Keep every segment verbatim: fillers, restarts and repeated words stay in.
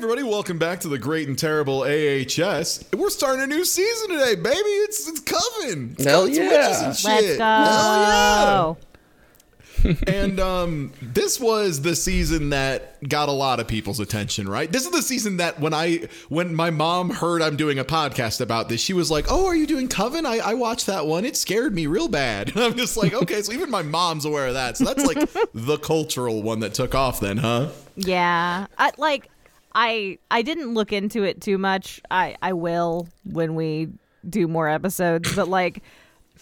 everybody, welcome back to the great and terrible A H S. We're starting a new season today, baby. It's it's Coven. It's Hell yeah. And shit. Let's go. Hell yeah. And um, this was the season that got a lot of people's attention, right? This is the season that when I when my mom heard I'm doing a podcast about this, she was like, "Oh, are you doing Coven? I, I watched that one. It scared me real bad." And I'm just like, okay, so even my mom's aware of that. So that's like the cultural one that took off then, huh? Yeah. I, like... I I didn't look into it too much. I, I will when we do more episodes. But, like,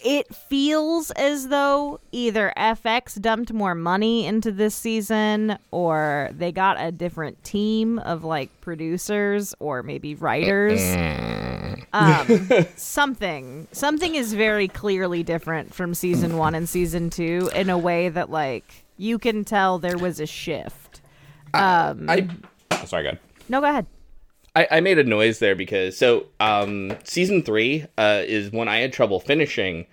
it feels as though either F X dumped more money into this season or they got a different team of, like, producers or maybe writers. Um, something. Something is very clearly different from season one and season two in a way that, like, you can tell there was a shift. Um, I... I... Sorry, go ahead. No, go ahead. I, I made a noise there because so um, season three uh, is one I had trouble finishing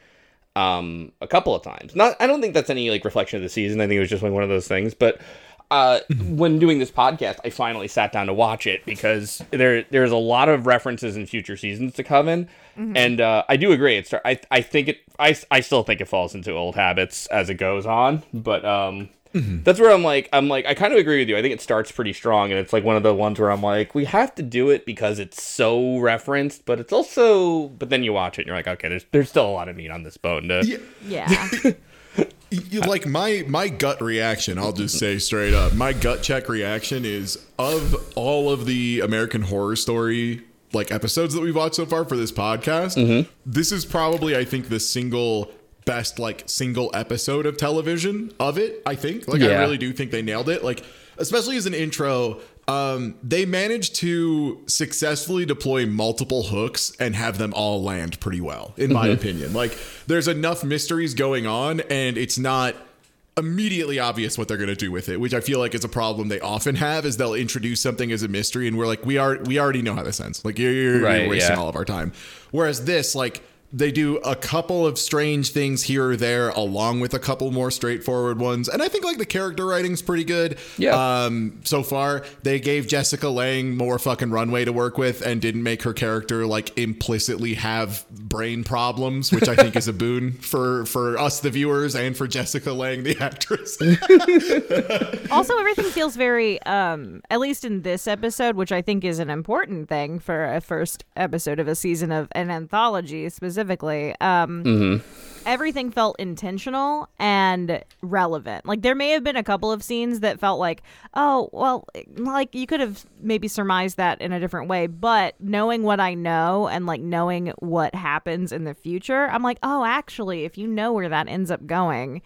um, a couple of times. Not, I don't think that's any like reflection of the season. I think it was just like one of those things. But uh, when doing this podcast, I finally sat down to watch it because there there's a lot of references in future seasons to Coven, mm-hmm. and uh, I do agree. It's I I think it I I still think it falls into old habits as it goes on, but. Um, Mm-hmm. That's where I'm like, I'm like, I kind of agree with you. I think it starts pretty strong, and it's like one of the ones where I'm like, we have to do it because it's so referenced, but it's also, but then you watch it and you're like, okay, there's there's still a lot of meat on this bone. To... Yeah. You, like my my gut reaction, I'll just say straight up, my gut check reaction is of all of the American Horror Story like episodes that we've watched so far for this podcast, mm-hmm. this is probably, I think, the single best like single episode of television of it. I think like yeah. I really do think they nailed it, like especially as an intro. Um they managed to successfully deploy multiple hooks and have them all land pretty well, in my mm-hmm. opinion. Like there's enough mysteries going on and it's not immediately obvious what they're going to do with it, which I feel like is a problem they often have, is they'll introduce something as a mystery and we're like, we are we already know how this ends, like you're, you're, right, you're wasting yeah. all of our time. Whereas this, like, they do a couple of strange things here or there, along with a couple more straightforward ones. And I think, like, the character writing's pretty good. Yeah. Um, so far, they gave Jessica Lange more fucking runway to work with and didn't make her character, like, implicitly have brain problems, which I think is a boon for, for us, the viewers, and for Jessica Lange, the actress. Also, everything feels very, um, at least in this episode, which I think is an important thing for a first episode of a season of an anthology, specifically. Specifically, um, mm-hmm. everything felt intentional and relevant. Like there may have been a couple of scenes that felt like, oh, well, like you could have maybe surmised that in a different way. But knowing what I know and like knowing what happens in the future, I'm like, oh, actually, if you know where that ends up going,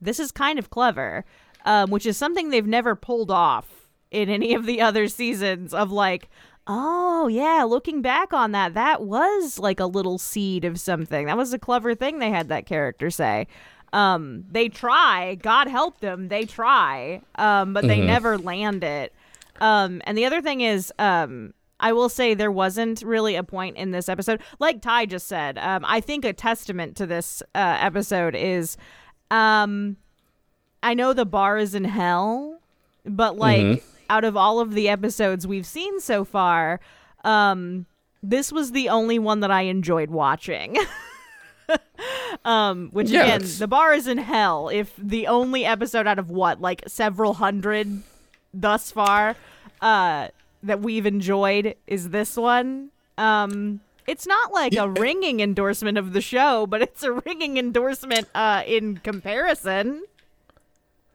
this is kind of clever, um, which is something they've never pulled off in any of the other seasons of like, oh, yeah, looking back on that, that was like a little seed of something. That was a clever thing they had that character say. Um, they try. God help them. They try. Um, but they mm-hmm. never land it. Um, and the other thing is, um, I will say there wasn't really a point in this episode. Like Ty just said, um, I think a testament to this uh, episode is um, I know the bar is in hell, but like... Mm-hmm. Out of all of the episodes we've seen so far, um, this was the only one that I enjoyed watching. um, which, yeah, again, it's... the bar is in hell. If the only episode out of what, like several hundred thus far uh, that we've enjoyed is this one. Um, it's not like yeah. a ringing endorsement of the show, but it's a ringing endorsement uh, in comparison.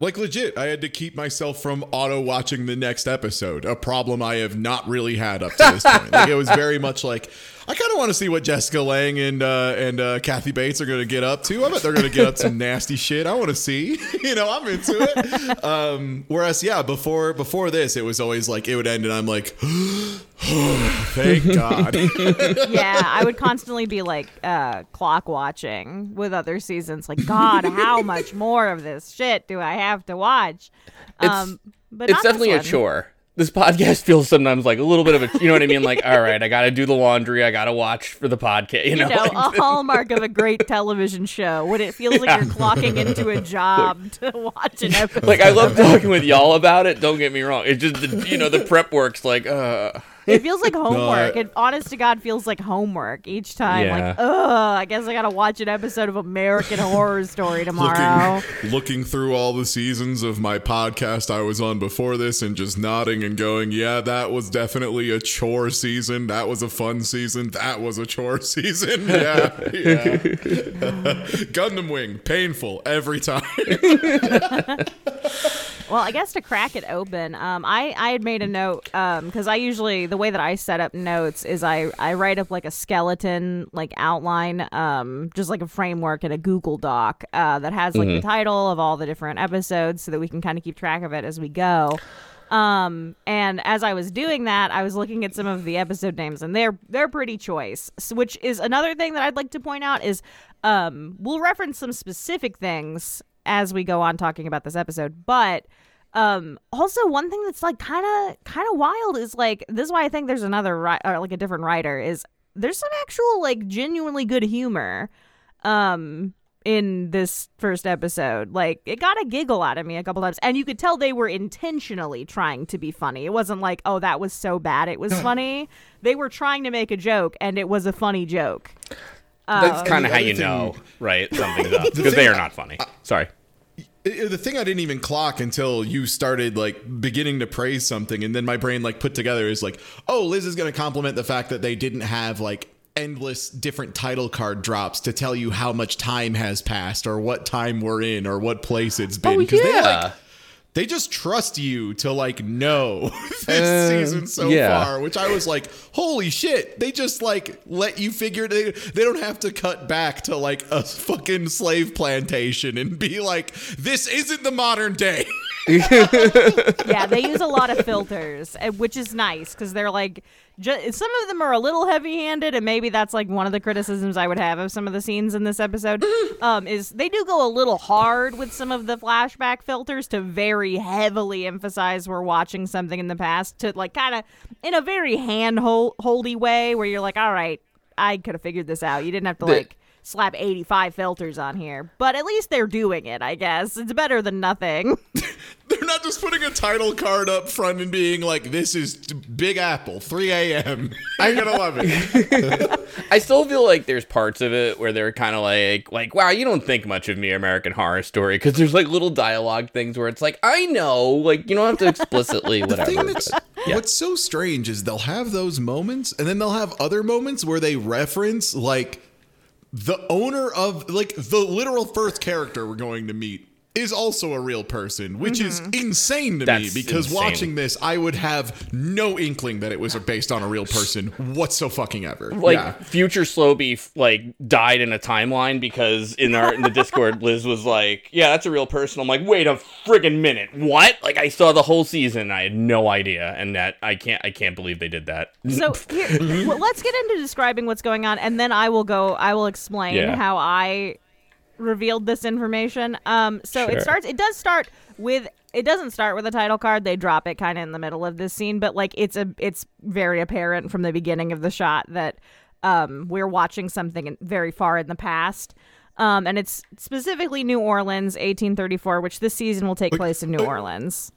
Like, legit, I had to keep myself from auto-watching the next episode, a problem I have not really had up to this point. Like, it was very much like, I kind of want to see what Jessica Lange and uh, and uh, Kathy Bates are going to get up to. I bet they're going to get up some nasty shit. I want to see. You know, I'm into it. Um, whereas, yeah, before before this, it was always like, it would end, and I'm like, oh, thank God. Yeah, I would constantly be, like, uh, clock watching with other seasons. Like, God, how much more of this shit do I have to watch? Um, it's but it's definitely a chore. this podcast feels sometimes like a little bit of a, you know what I mean? Like, all right, I got to do the laundry. I got to watch for the podcast. You know, you know like, a hallmark of a great television show when it feels yeah. like you're clocking into a job to watch an episode. Like, I love talking with y'all about it. Don't get me wrong. It's just, the, you know, the prep work's like, uh. It feels like homework. No, I, it, honest to God, feels like homework each time. Yeah. Like, ugh, I guess I got to watch an episode of American Horror Story tomorrow. Looking, looking through all the seasons of my podcast I was on before this and just nodding and going, yeah, that was definitely a chore season. That was a fun season. That was a chore season. Yeah, yeah. Gundam Wing, painful every time. Well, I guess to crack it open, um, I, I had made a note because um, I usually, the way that I set up notes is I, I write up like a skeleton, like outline, um, just like a framework in a Google Doc uh, that has like mm-hmm. the title of all the different episodes so that we can kind of keep track of it as we go. Um, and as I was doing that, I was looking at some of the episode names, and they're they're pretty choice, which is another thing that I'd like to point out is um, we'll reference some specific things as we go on talking about this episode. But um, also one thing that's like kind of kind of wild is like, this is why I think there's another ri- or like a different writer, is there's some actual like genuinely good humor um, in this first episode. Like, it got a giggle out of me a couple times, and you could tell they were intentionally trying to be funny. It wasn't like, oh, that was so bad it was funny. They were trying to make a joke, and it was a funny joke. That's kind of how you know, right? Something's up, because they are not funny. Sorry. The thing I didn't even clock until you started like beginning to praise something, and then my brain like put together is like, oh, Liz is going to compliment the fact that they didn't have like endless different title card drops to tell you how much time has passed or what time we're in or what place it's been. Oh, yeah. They, like, they just trust you to like know this uh, season so yeah. far, which I was like, holy shit. They just like let you figure it out. They don't have to cut back to like a fucking slave plantation and be like, this isn't the modern day. Yeah, they use a lot of filters, which is nice because they're like, just, some of them are a little heavy-handed, and maybe that's like one of the criticisms I would have of some of the scenes in this episode, um, is they do go a little hard with some of the flashback filters to very heavily emphasize we're watching something in the past, to like kind of in a very hand-holdy way where you're like, all right, I could have figured this out. You didn't have to like slap eighty-five filters on here, but at least they're doing it, I guess. It's better than nothing. They're not just putting a title card up front and being like, this is Big Apple, three a.m. I'm going to love it. I still feel like there's parts of it where they're kind of like, like, wow, you don't think much of me, American Horror Story, because there's like little dialogue things where it's like, I know, like, you don't have to explicitly whatever. The thing that's, yeah. What's so strange is they'll have those moments, and then they'll have other moments where they reference like the owner of like the literal first character we're going to meet is also a real person, which mm-hmm. is insane to That's me because insane. Watching this, I would have no inkling that it was based on a real person whatsoever. Like yeah. Future Slow Beef like died in a timeline because in our in the Discord, Liz was like, yeah, that's a real person. I'm like, wait a friggin' minute. What? Like, I saw the whole season. I had no idea. And that I can't I can't believe they did that. So here, well, let's get into describing what's going on. And then I will go. I will explain yeah. how I revealed this information. Um, so sure. it starts, it does start with, it doesn't start with a title card. They drop it kind of in the middle of this scene, but like it's a, it's very apparent from the beginning of the shot that um, we're watching something in, very far in the past. Um, and it's specifically New Orleans, eighteen thirty-four, which this season will take like, place in New uh, Orleans.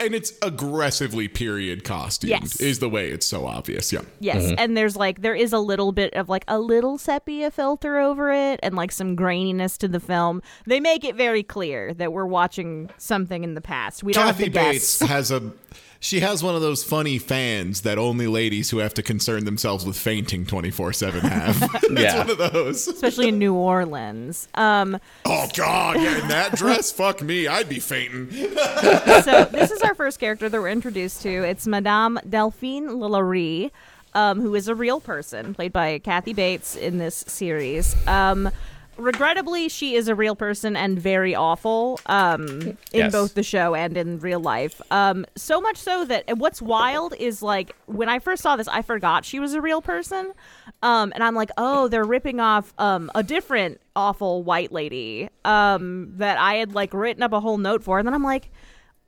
And it's aggressively period costumed yes. is the way it's so obvious. Yeah. Yes. Mm-hmm. And there's like, there is a little bit of like a little sepia filter over it and like some graininess to the film. They make it very clear that we're watching something in the past. We don't Kathy have to Bates guess. has a, she has one of those funny fans that only ladies who have to concern themselves with fainting twenty-four seven have. That's yeah. one of those. Especially in New Orleans. Um, oh, God. Yeah, in that dress, fuck me. I'd be fainting. So this is our first character that we're introduced to. It's Madame Delphine Lalaurie, um, who is a real person, played by Kathy Bates in this series. Um Regrettably, she is a real person and very awful um, in yes. both the show and in real life. Um, so much so that what's wild is like when I first saw this, I forgot she was a real person. Um, and I'm like, oh, they're ripping off um, a different awful white lady um, that I had like written up a whole note for. And then I'm like,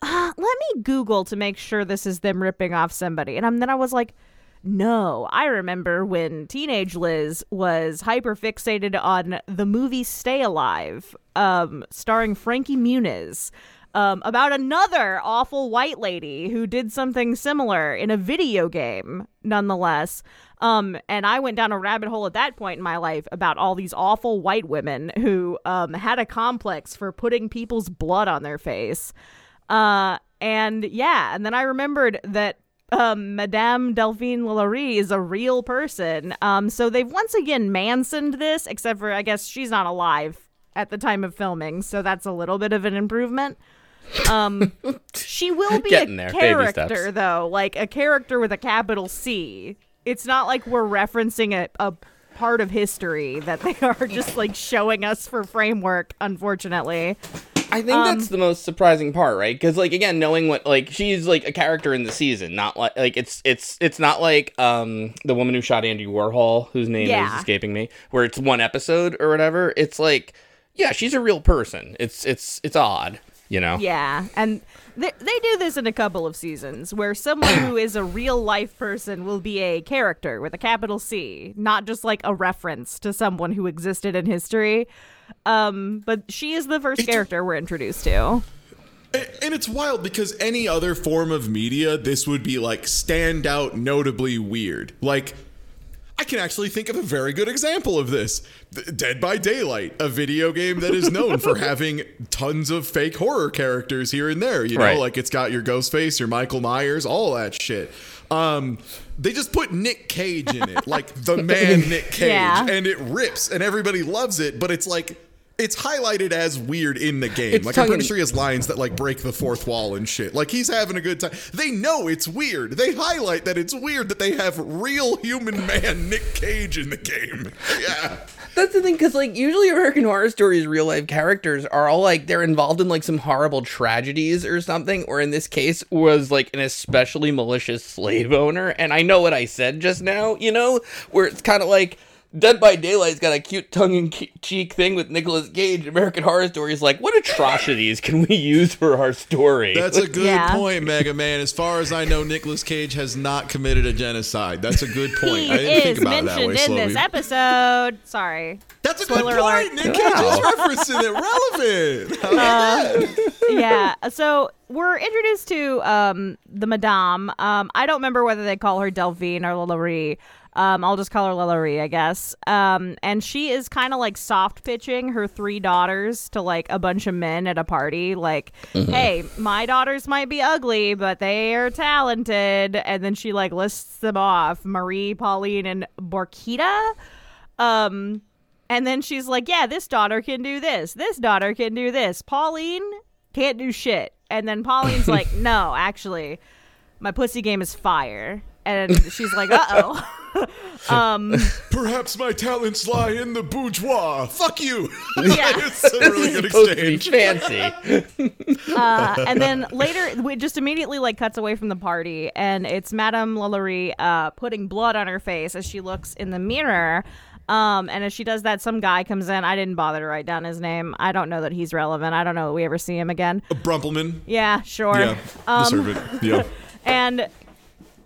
uh, let me Google to make sure this is them ripping off somebody. And I'm, then I was like, no, I remember when teenage Liz was hyper fixated on the movie Stay Alive, um, starring Frankie Muniz, um, about another awful white lady who did something similar in a video game, nonetheless. Um, and I went down a rabbit hole at that point in my life about all these awful white women who um, had a complex for putting people's blood on their face. Uh, and yeah, and then I remembered that Um, Madame Delphine Lalaurie is a real person. Um, so they've once again Mansoned this, except for, I guess, she's not alive at the time of filming, so that's a little bit of an improvement. Um, she will be Getting a there. character, though, like a character with a capital C. It's not like we're referencing a, a part of history that they are just like showing us for framework, unfortunately. I think um, that's the most surprising part, right? Because, like, again, knowing what, like, she's like a character in the season, not like, like it's it's it's not like um the woman who shot Andy Warhol, whose name yeah. is escaping me, where it's one episode or whatever. It's like, yeah, she's a real person. It's it's it's odd, you know? Yeah, and they they do this in a couple of seasons where someone who is a real life person will be a character with a capital C, not just like a reference to someone who existed in history. Um, but she is the first it's, character we're introduced to. And it's wild because any other form of media, this would be like stand out notably weird. Like, I can actually think of a very good example of this. Dead by Daylight, a video game that is known for having tons of fake horror characters here and there. You know, right. Like it's got your Ghostface, your Michael Myers, all that shit. Um, they just put Nick Cage in it, like the man Nick Cage, yeah. and it rips, and everybody loves it, but it's like, it's highlighted as weird in the game. It's like, tongue- I'm pretty sure he has lines that, like, break the fourth wall and shit. Like, he's having a good time. They know it's weird. They highlight that it's weird that they have real human man Nick Cage in the game. Yeah. That's the thing, because, like, usually American Horror Story's real-life characters are all, like, they're involved in, like, some horrible tragedies or something, or in this case was, like, an especially malicious slave owner. And I know what I said just now, you know, where it's kind of like, Dead by Daylight's got a cute tongue-in-cheek thing with Nicolas Cage. American Horror Story is like, what atrocities can we use for our story? That's a good yeah. point, Mega Man. As far as I know, Nicolas Cage has not committed a genocide. That's a good point. He I didn't think about it that way. He is mentioned in this episode. Sorry. That's a Spoiler good point. Alert. Nick Cage wow. is referencing it. Relevant. Uh, yeah. So we're introduced to um, the Madame. Um, I don't remember whether they call her Delphine or Lalaurie. Um, I'll just call her Lalaurie, I guess. Um, and she is kind of like soft pitching her three daughters to like a bunch of men at a party. Like, mm-hmm. hey, my daughters might be ugly, but they are talented. And then she like lists them off: Marie, Pauline, and Borquita. Um, and then she's like, yeah, this daughter can do this. This daughter can do this. Pauline can't do shit. And then Pauline's like, no, actually, my pussy game is fire. And she's like, uh-oh. um, Perhaps my talents lie in the bourgeois. Fuck you. Yeah. It's a really good exchange. Fancy. uh, and then later, it just immediately like cuts away from the party. And it's Madame Lalaurie uh, putting blood on her face as she looks in the mirror. Um, and as she does that, some guy comes in. I didn't bother to write down his name. I don't know that he's relevant. I don't know that we ever see him again. Uh, Brumpelman. Yeah, sure. Yeah, um, the servant. Yeah. And...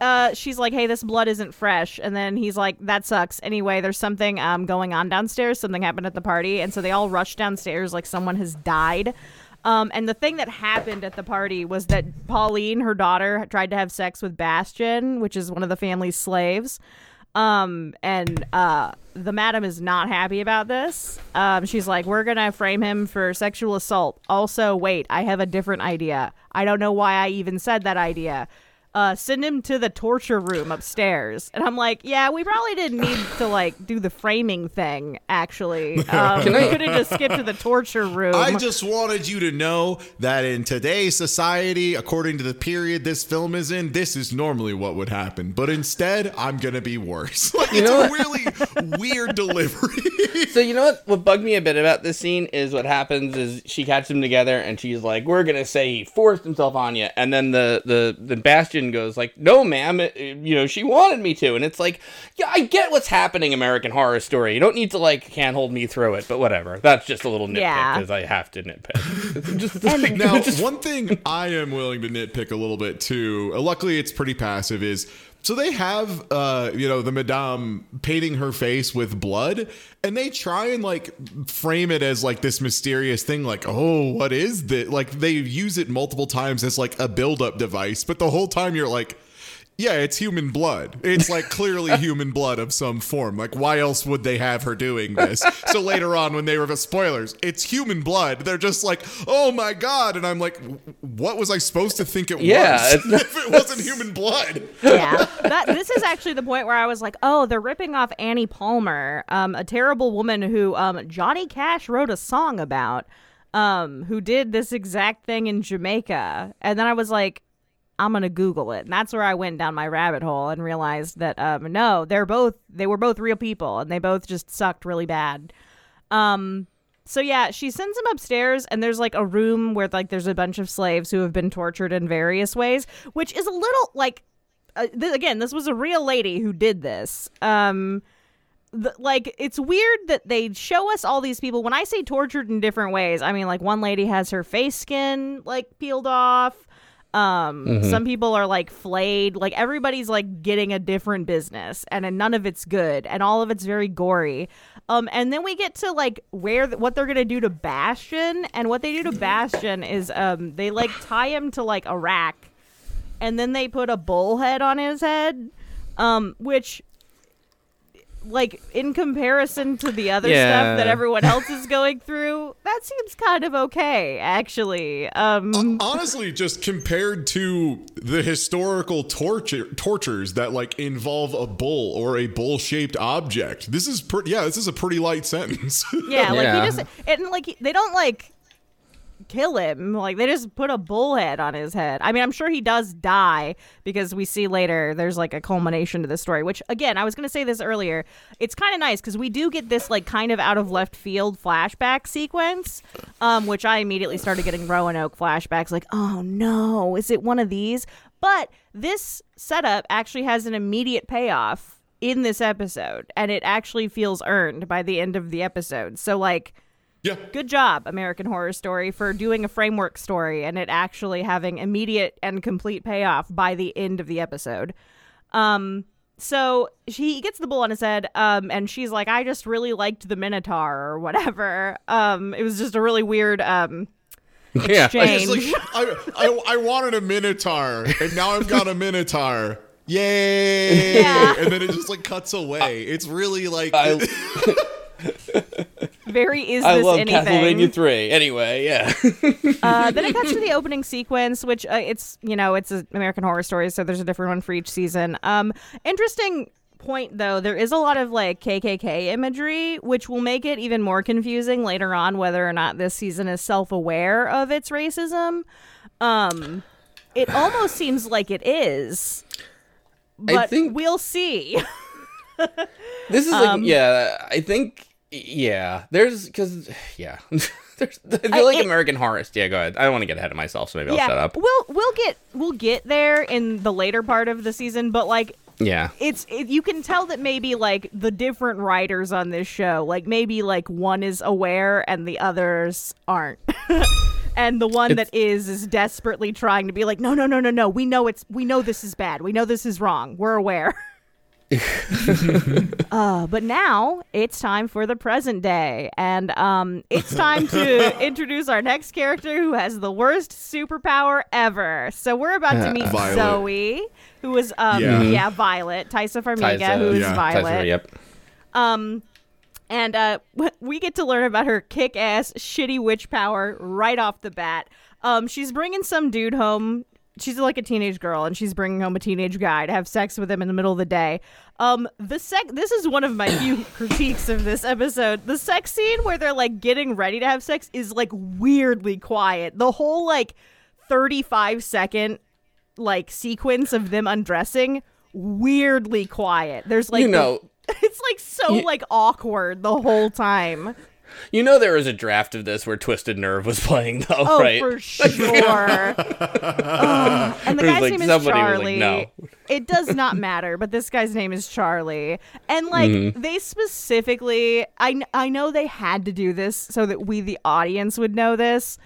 Uh, she's like, hey, this blood isn't fresh. And then he's like, that sucks. Anyway, there's something um, going on downstairs. Something happened at the party. And so they all rush downstairs like someone has died. Um, and the thing that happened at the party was that Pauline, her daughter, tried to have sex with Bastien, which is one of the family's slaves. Um, and uh, the madam is not happy about this. Um, she's like, we're going to frame him for sexual assault. Also, wait, I have a different idea. I don't know why I even said that idea. Uh, send him to the torture room upstairs. And I'm like, yeah, we probably didn't need to, like, do the framing thing, actually. Um, we could have just skipped to the torture room. I just wanted you to know that in today's society, according to the period this film is in, this is normally what would happen. But instead, I'm going to be worse. Like, you it's know a really weird delivery. So you know what? What bugged me a bit about this scene is what happens is she catches them together and she's like, "We're gonna say he forced himself on you," and then the the the Bastion goes like, "No, ma'am, it, you know she wanted me to," and it's like, yeah, I get what's happening, American Horror Story. You don't need to like can't hold me through it, but whatever. That's just a little nitpick because yeah. I have to nitpick. Just thing, now, just... one thing I am willing to nitpick a little bit too. Luckily, it's pretty passive. Is So they have, uh, you know, the Madame painting her face with blood, and they try and, like, frame it as, like, this mysterious thing, like, oh, what is this? Like, they use it multiple times as, like, a build-up device, but the whole time you're like, yeah, it's human blood. It's, like, clearly human blood of some form. Like, why else would they have her doing this? So later on when they were, spoilers, it's human blood. They're just like, oh, my God. And I'm like, what was I supposed to think it yeah, was if it wasn't human blood? Yeah. That, this is actually the point where I was like, oh, they're ripping off Annie Palmer, um, a terrible woman who um, Johnny Cash wrote a song about, um, who did this exact thing in Jamaica. And then I was like, I'm going to Google it. And that's where I went down my rabbit hole and realized that, um, no, they're both, they were both real people and they both just sucked really bad. Um, so yeah, she sends him upstairs and there's like a room where like there's a bunch of slaves who have been tortured in various ways, which is a little like, uh, th- again, this was a real lady who did this. Um, th- like it's weird that they show us all these people. When I say tortured in different ways, I mean like one lady has her face skin like peeled off. Um, mm-hmm. Some people are like flayed, like everybody's like getting a different business and, and none of it's good and all of it's very gory. Um, and then we get to like where th- what they're going to do to Bastion, and what they do to Bastion is um, they like tie him to like a rack and then they put a bull head on his head, um, which like in comparison to the other yeah. stuff that everyone else is going through, that seems kind of okay, actually. Um, Honestly, just compared to the historical torture tortures that like involve a bull or a bull-shaped object, this is pretty. Yeah, this is a pretty light sentence. Yeah, like yeah. he just and like he, they don't like kill him. Like they just put a bull head on his head. I mean, I'm sure he does die because we see later there's like a culmination to the story, which again, I was going to say this earlier. It's kind of nice because we do get this like kind of out of left field flashback sequence, um, which I immediately started getting Roanoke flashbacks like, oh no, is it one of these? But this setup actually has an immediate payoff in this episode and it actually feels earned by the end of the episode. So like, yeah. Good job, American Horror Story, for doing a framework story and it actually having immediate and complete payoff by the end of the episode. Um, so she gets the bull on his head, um, and she's like, I just really liked the Minotaur or whatever. Um, it was just a really weird um, exchange. Yeah. I, just, like, I, I, I wanted a Minotaur, and now I've got a Minotaur. Yay! Yeah. And then it just like cuts away. It's really like... I... Very is I this love anything? Castlevania three. Anyway, yeah. uh, then it cuts to the opening sequence, which uh, it's you know it's an American Horror Story, so there's a different one for each season. Um, interesting point though, there is a lot of like K K K imagery, which will make it even more confusing later on whether or not this season is self-aware of its racism. Um, it almost seems like it is, but I think... we'll see. This is like um, yeah, I think. Yeah, there's because yeah, there's I feel I, like it, American Horror. Yeah, go ahead. I don't want to get ahead of myself, so maybe yeah, I'll shut up. We'll we'll get we'll get there in the later part of the season, but like yeah, it's it, you can tell that maybe like the different writers on this show, like maybe like one is aware and the others aren't, and the one it's, that is is desperately trying to be like no no no no no we know it's we know this is bad, we know this is wrong, we're aware. uh, but now it's time for the present day, and um, it's time to introduce our next character who has the worst superpower ever. So we're about to meet Violet. Zoe, who is um, yeah. yeah Violet Taissa Farmiga, who is yeah. Violet. Taissa, yep. Um, and uh, we get to learn about her kick-ass shitty witch power right off the bat. Um, she's bringing some dude home. She's like a teenage girl, and she's bringing home a teenage guy to have sex with him in the middle of the day. Um, the sec- This is one of my few critiques of this episode. The sex scene where they're, like, getting ready to have sex is, like, weirdly quiet. The whole, like, thirty-five second, like, sequence of them undressing, weirdly quiet. There's, like... You know... The- It's like so you, like awkward the whole time. You know there was a draft of this where Twisted Nerve was playing though, oh, right? Oh, for sure. um, and the guy's like, name is Charlie. Like, no. It does not matter, but this guy's name is Charlie. And like mm-hmm. they specifically, I I know they had to do this so that we the audience would know this.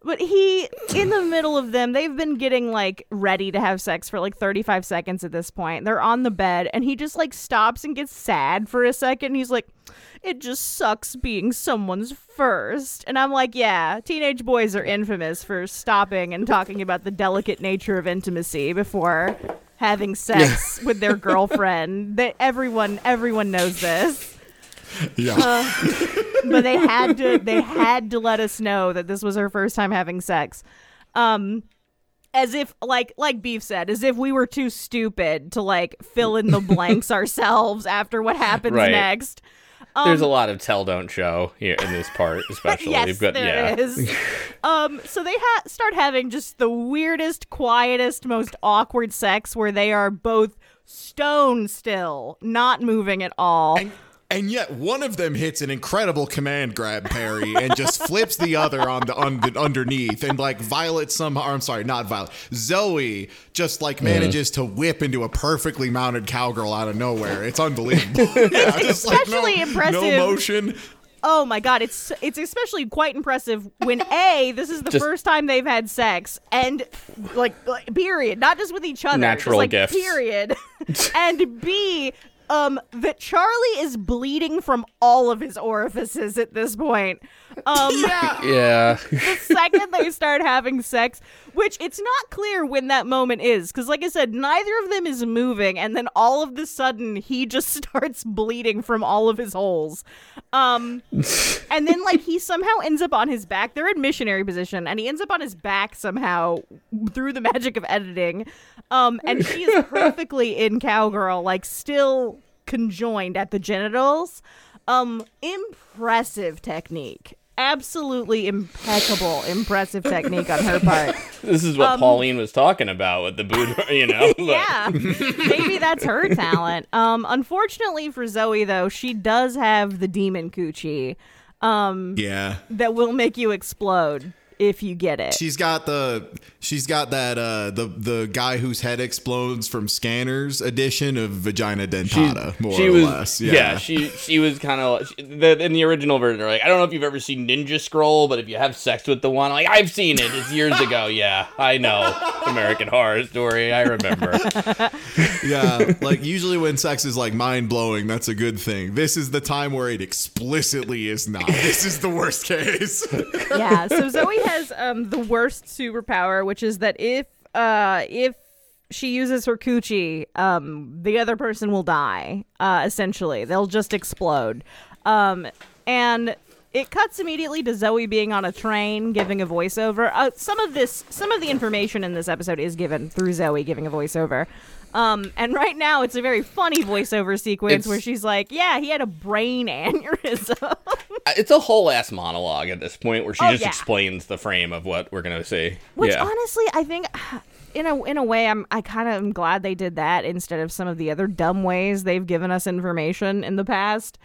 But he, in the middle of them, they've been getting, like, ready to have sex for, like, thirty-five seconds at this point. They're on the bed, and he just, like, stops and gets sad for a second. He's like, it just sucks being someone's first. And I'm like, yeah, teenage boys are infamous for stopping and talking about the delicate nature of intimacy before having sex yeah. with their girlfriend. They, everyone, everyone knows this. Yeah, uh, but they had to they had to let us know that this was her first time having sex, um, as if like like Beef said, as if we were too stupid to like fill in the blanks ourselves after what happens right. next. Um, There's a lot of tell don't show here in this part, especially. yes, got, there yeah. is. um, so they ha- start having just the weirdest, quietest, most awkward sex where they are both stone still, not moving at all. And- And yet one of them hits an incredible command grab parry and just flips the other on the, on the underneath. And like Violet somehow, I'm sorry, not Violet, Zoe just like manages mm-hmm. to whip into a perfectly mounted cowgirl out of nowhere. It's unbelievable. yeah, it's especially like, no, impressive. No motion. Oh my God, it's it's especially quite impressive when A, this is the just first time they've had sex, and like, like period, not just with each other. Natural just, like, gifts. Period. And B, Um, that Charlie is bleeding from all of his orifices at this point. Um, yeah. yeah. The second they start having sex, which it's not clear when that moment is, because like I said, neither of them is moving, and then all of the sudden he just starts bleeding from all of his holes. Um, and then like he somehow ends up on his back. They're in missionary position, and he ends up on his back somehow through the magic of editing. Um, and she is perfectly in cowgirl, like still conjoined at the genitals. Um, impressive technique. Absolutely impeccable, impressive technique on her part. This is what um, Pauline was talking about with the boudoir, you know? yeah, maybe that's her talent. Um, unfortunately for Zoe, though, she does have the demon coochie um, yeah. that will make you explode. If you get it, she's got the she's got that uh, the the guy whose head explodes from Scanners edition of vagina dentata. She, more she or was, less, yeah. yeah. She she was kind of in the original version. Like, I don't know if you've ever seen Ninja Scroll, but if you have sex with the one, like I've seen it. It's years ago. Yeah, I know. American Horror Story. I remember. yeah, like usually when sex is like mind blowing, that's a good thing. This is the time where it explicitly is not. This is the worst case. yeah. So Zoe has um, the worst superpower, which is that if uh, if she uses her coochie, um, the other person will die, uh, essentially. They'll just explode. Um, and it cuts immediately to Zoe being on a train, giving a voiceover. Uh, some of this, some of the information in this episode is given through Zoe giving a voiceover. Um, and right now, it's a very funny voiceover sequence it's, where she's like, yeah, he had a brain aneurysm. It's a whole ass monologue at this point where she oh, just yeah. explains the frame of what we're going to see. Which yeah. honestly, I think in a in a way, I'm, I kind of am glad they did that instead of some of the other dumb ways they've given us information in the past.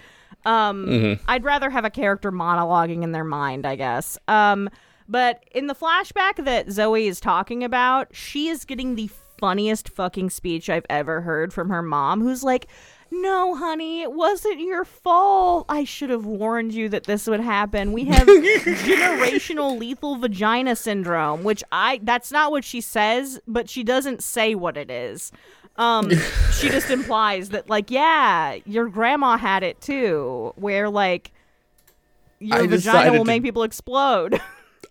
Um, mm-hmm. I'd rather have a character monologuing in their mind, I guess. Um, but in the flashback that Zoe is talking about, she is getting the funniest fucking speech I've ever heard from her mom, who's like, no, honey, it wasn't your fault. I should have warned you that this would happen. We have generational lethal vagina syndrome, which I, that's not what she says, but she doesn't say what it is. Um, she just implies that, like, yeah, your grandma had it too, where, like, your I vagina will to- make people explode.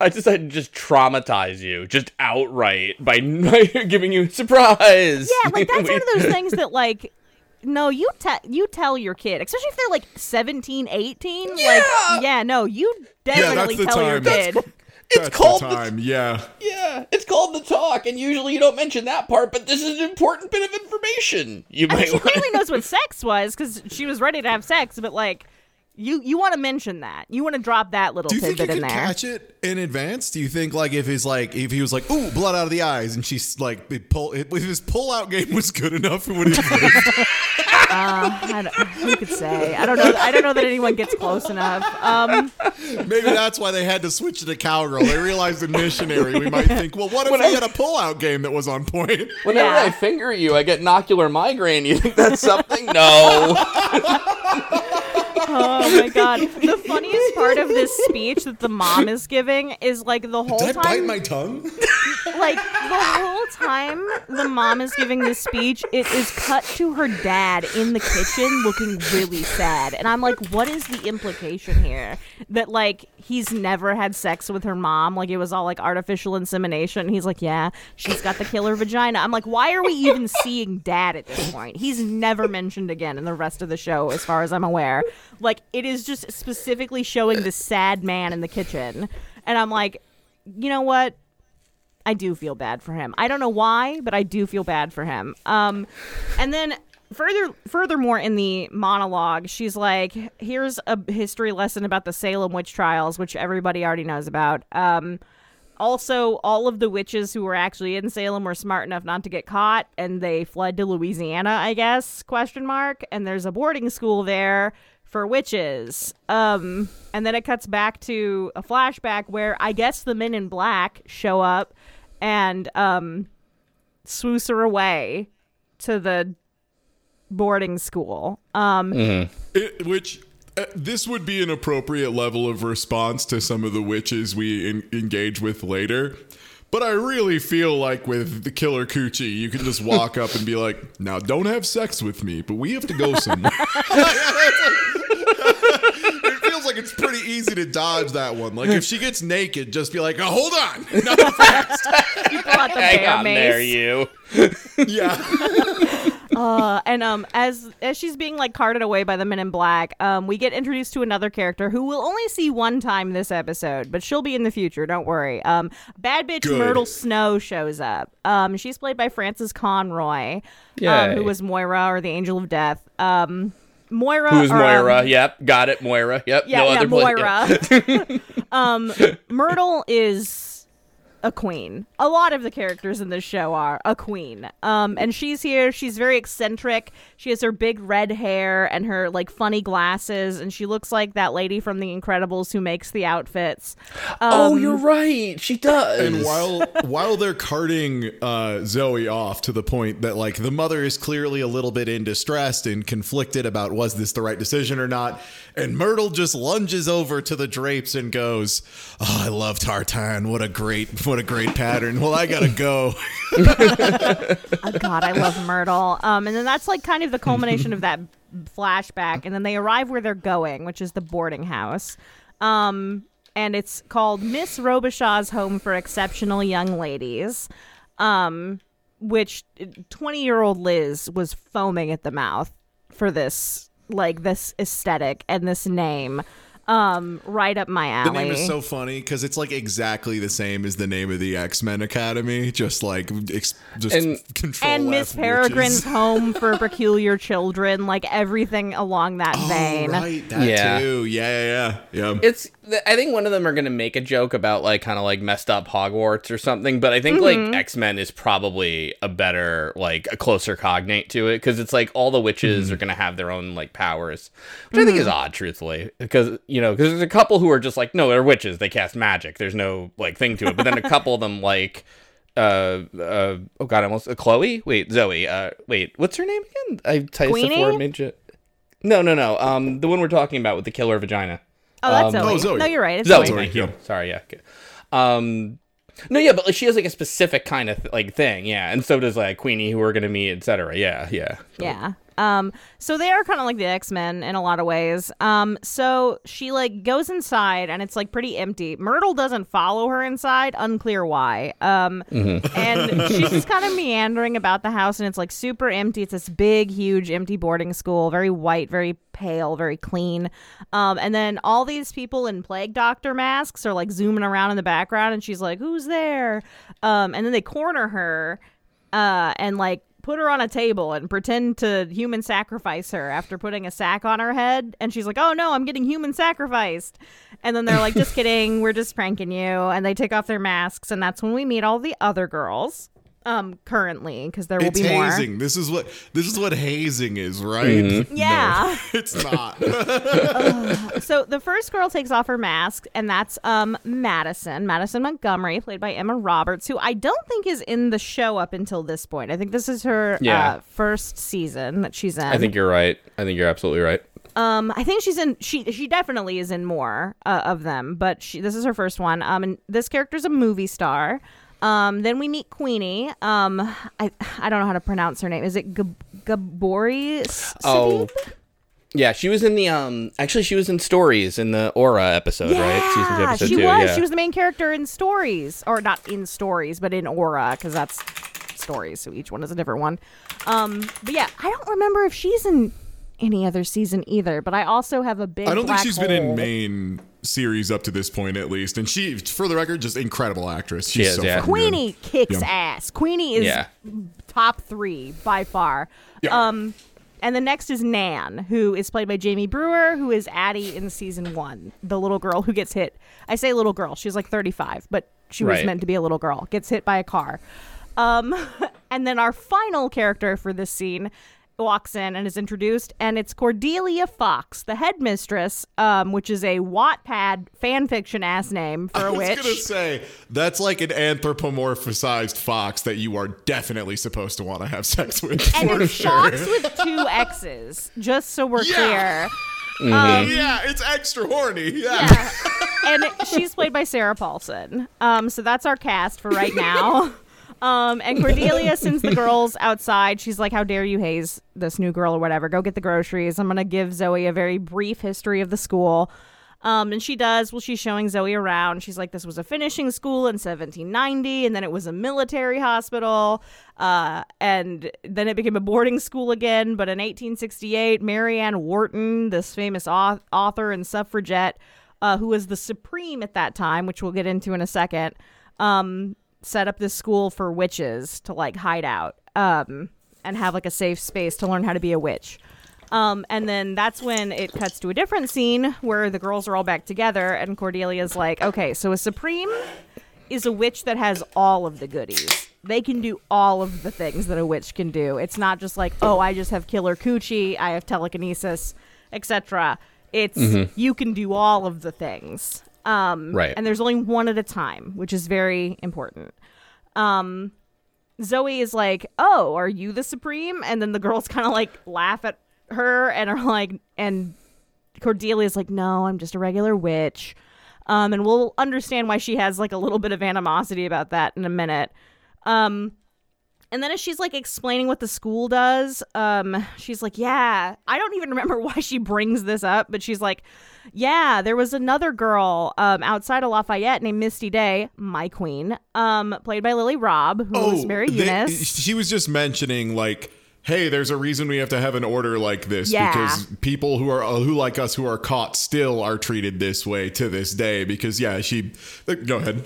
I decided to just traumatize you, just outright, by giving you a surprise. Yeah, like, that's one of those things that, like, no, you, te- you tell your kid, especially if they're, like, seventeen, eighteen. Yeah! Like, yeah, no, you definitely yeah, tell time. your kid. That's, it's that's called the time, the, yeah. Yeah, it's called the talk, and usually you don't mention that part, but this is an important bit of information. You I mean, she clearly knows what sex was, because she was ready to have sex, but, like, You you want to mention that. You want to drop that little tidbit in there. Do you think you could catch it in advance? Do you think, like, if he's like, if he was like, ooh, blood out of the eyes, and she's like, pull, if his pull-out game was good enough, it would have Uh, I don't, who could say? I don't know. I don't know that anyone gets close enough. Um, Maybe that's why they had to switch it to cowgirl. They realized the missionary. We might think, well, what if we I, had a pull-out game that was on point? Whenever yeah. I finger you, I get an ocular migraine. You think that's something? No. Oh my God. The funniest part of this speech that the mom is giving is like the whole Did time. Did I bite my tongue? Like the whole time the mom is giving this speech, it is cut to her dad in the kitchen looking really sad. And I'm like, what is the implication here? That like he's never had sex with her mom. Like it was all like artificial insemination. He's like, yeah, she's got the killer vagina. I'm like, why are we even seeing dad at this point? He's never mentioned again in the rest of the show as far as I'm aware. Like, it is just specifically showing the sad man in the kitchen. And I'm like, you know what? I do feel bad for him. I don't know why, but I do feel bad for him. Um, and then further, furthermore, in the monologue, she's like, here's a history lesson about the Salem witch trials, which everybody already knows about. Um, also, all of the witches who were actually in Salem were smart enough not to get caught, and they fled to Louisiana, I guess, question mark. And there's a boarding school there for witches. Um, and then it cuts back to a flashback where I guess the men in black show up and um, swoos her away to the boarding school. Um, mm-hmm. it, which... Uh, this would be an appropriate level of response to some of the witches we in- engage with later. But I really feel like with the killer coochie, you can just walk up and be like, now don't have sex with me, but we have to go somewhere. It feels like it's pretty easy to dodge that one. Like if she gets naked, just be like, oh, hold on. Not fast. You brought the bear on mace. There, you. Yeah. Uh, and um, as as she's being like carted away by the men in black, um, we get introduced to another character who we'll only see one time this episode, but she'll be in the future. Don't worry. Um, bad bitch Good. Myrtle Snow shows up. Um, she's played by Frances Conroy, um, who was Moira or the Angel of Death. Um, Moira. Who's or, Moira? Um, yep, got it. Moira. Yep. Yeah, no yeah, other Moira. Yeah. um, Myrtle is a queen. A lot of the characters in this show are a queen. Um, and she's here. She's very eccentric. She has her big red hair and her like funny glasses, and she looks like that lady from The Incredibles who makes the outfits. Um, oh, you're right. She does. And while while they're carting uh, Zoe off to the point that like the mother is clearly a little bit in distress and conflicted about was this the right decision or not, and Myrtle just lunges over to the drapes and goes, "Oh, I love tartan. What a great." What a great pattern. Well, I gotta go. Oh, God, I love Myrtle. Um, and then that's like kind of the culmination of that flashback. And then they arrive where they're going, which is the boarding house. Um, and it's called Miss Robichaux's Home for Exceptional Young Ladies, um, which twenty-year-old Liz was foaming at the mouth for this, like this aesthetic and this name. Um, right up my alley. The name is so funny because it's like exactly the same as the name of the X-Men Academy, just like ex- just and, control and Miss Peregrine's Home for Peculiar Children, like everything along that oh, vein. Right, that yeah. too. Yeah, yeah, yeah. It's. I think one of them are going to make a joke about like kind of like messed up Hogwarts or something, but I think mm-hmm. like X-Men is probably a better, like a closer cognate to it because it's like all the witches mm-hmm. are going to have their own like powers, which mm-hmm. I think is odd, truthfully, because. You know, because there's a couple who are just like, no, they're witches. They cast magic. There's no, like, thing to it. But then a couple of them, like, uh, uh oh, God, I almost, uh, Chloe? Wait, Zoe. Uh, wait, what's her name again? I Taissa Farmiga. No, no, no. Um, the one we're talking about with the killer vagina. Oh, that's um, Zoe. Oh, Zoe. No, you're right. It's Zoe. Zoe. Thank you. Yeah. Sorry, yeah. Good. Um, no, yeah, but like, she has, like, a specific kind of, th- like, thing, yeah. And so does, like, Queenie, who we're going to meet, et cetera. Yeah, yeah. Yeah. Um, so they are kind of like the X-Men in a lot of ways. Um, so she like goes inside and it's like pretty empty. Myrtle doesn't follow her inside. Unclear why. Um, mm-hmm. And she's just kind of meandering about the house and it's like super empty. It's this big, huge, empty boarding school. Very white, very pale, very clean. Um, and then all these people in plague doctor masks are like zooming around in the background and she's like, who's there? Um, and then they corner her, uh, and like, put her on a table and pretend to human sacrifice her after putting a sack on her head. And she's like, oh, no, I'm getting human sacrificed. And then they're like, just kidding. We're just pranking you. And they take off their masks. And that's when we meet all the other girls. um, currently, because there will it's be hazing. more. It's hazing. This is what this is what hazing is, right? Mm-hmm. Yeah, no, it's not. uh, so the first girl takes off her mask, and that's um Madison, Madison Montgomery, played by Emma Roberts, who I don't think is in the show up until this point. I think this is her yeah. uh, first season that she's in. I think you're right. I think you're absolutely right. Um, I think she's in. She she definitely is in more uh, of them, but she, this is her first one. Um, and this character's a movie star. Um, then we meet Queenie. Um, I I don't know how to pronounce her name. Is it G- Gabori? S- oh, Sidib? Yeah. She was in the um. Actually, she was in Stories in the Aura episode, yeah, right? Season two, episode she two, was. Yeah. She was the main character in Stories, or not in Stories, but in Aura, because that's Stories. So each one is a different one. Um, but yeah, I don't remember if she's in any other season either, but I also have a big I don't think she's hole. been in main series up to this point, at least, and she, for the record, just incredible actress. She's she is, so yeah. Queenie good. kicks yeah. ass. Queenie is yeah. top three by far. Yeah. Um, and the next is Nan, who is played by Jamie Brewer, who is Addie in season one, the little girl who gets hit. I say little girl, she's like thirty-five, but she was right. meant to be a little girl. Gets hit by a car. Um, and then our final character for this scene walks in and is introduced, and it's Cordelia Foxx, the headmistress, um, which is a Wattpad fanfiction ass name for a witch. I was going to say, that's like an anthropomorphized fox that you are definitely supposed to want to have sex with. And for it's sure. Fox with two X's, just so we're yeah. clear. Mm-hmm. Um, yeah, it's extra horny. Yeah. yeah. And it, she's played by Sarah Paulson. Um, so that's our cast for right now. Um, and Cordelia sends the girls outside. She's like, how dare you haze this new girl or whatever. Go get the groceries. I'm going to give Zoe a very brief history of the school. Um, and she does. Well, she's showing Zoe around. She's like, this was a finishing school in seventeen ninety, and then it was a military hospital. Uh, and then it became a boarding school again. But in eighteen sixty-eight, Mary Ann Wharton, this famous auth- author and suffragette, uh, who was the supreme at that time, which we'll get into in a second, um... set up this school for witches to like hide out um and have like a safe space to learn how to be a witch, um and then that's when it cuts to a different scene where the girls are all back together, and Cordelia's like, okay, so a supreme is a witch that has all of the goodies. They can do all of the things that a witch can do. It's not just like, oh, I just have killer coochie, I have telekinesis, etc. It's mm-hmm. you can do all of the things. Um, right. And there's only one at a time, which is very important. Um, Zoe is like, oh, are you the supreme? And then the girls kind of like laugh at her and are like, and Cordelia's like, no, I'm just a regular witch. Um, and we'll understand why she has like a little bit of animosity about that in a minute. Um, and then as she's like explaining what the school does, um, she's like, yeah, I don't even remember why she brings this up, but she's like, yeah, there was another girl um, outside of Lafayette named Misty Day, my queen, um, played by Lily Robb, who oh, was Mary Eunice. They, she was just mentioning like, hey, there's a reason we have to have an order like this yeah. because people who are who like us who are caught still are treated this way to this day because, yeah, she go ahead.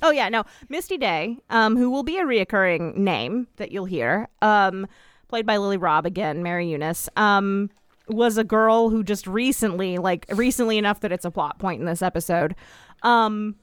Oh, yeah, no. Misty Day, um, who will be a reoccurring name that you'll hear, um, played by Lily Robb again, Mary Eunice, um, was a girl who just recently, like recently enough that it's a plot point in this episode, um,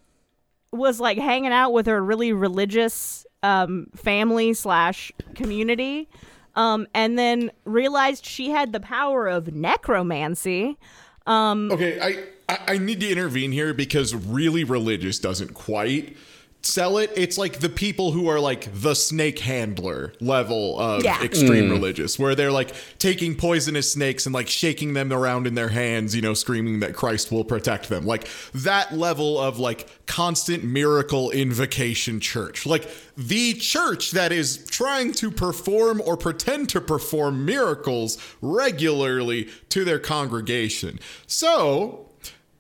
was like hanging out with her really religious um, family slash community, um, and then realized she had the power of necromancy. Um, okay, I... I need to intervene here because really religious doesn't quite sell it. It's like the people who are like the snake handler level of yeah. extreme mm. religious, where they're like taking poisonous snakes and like shaking them around in their hands, you know, screaming that Christ will protect them. Like that level of like constant miracle invocation church, like the church that is trying to perform or pretend to perform miracles regularly to their congregation. So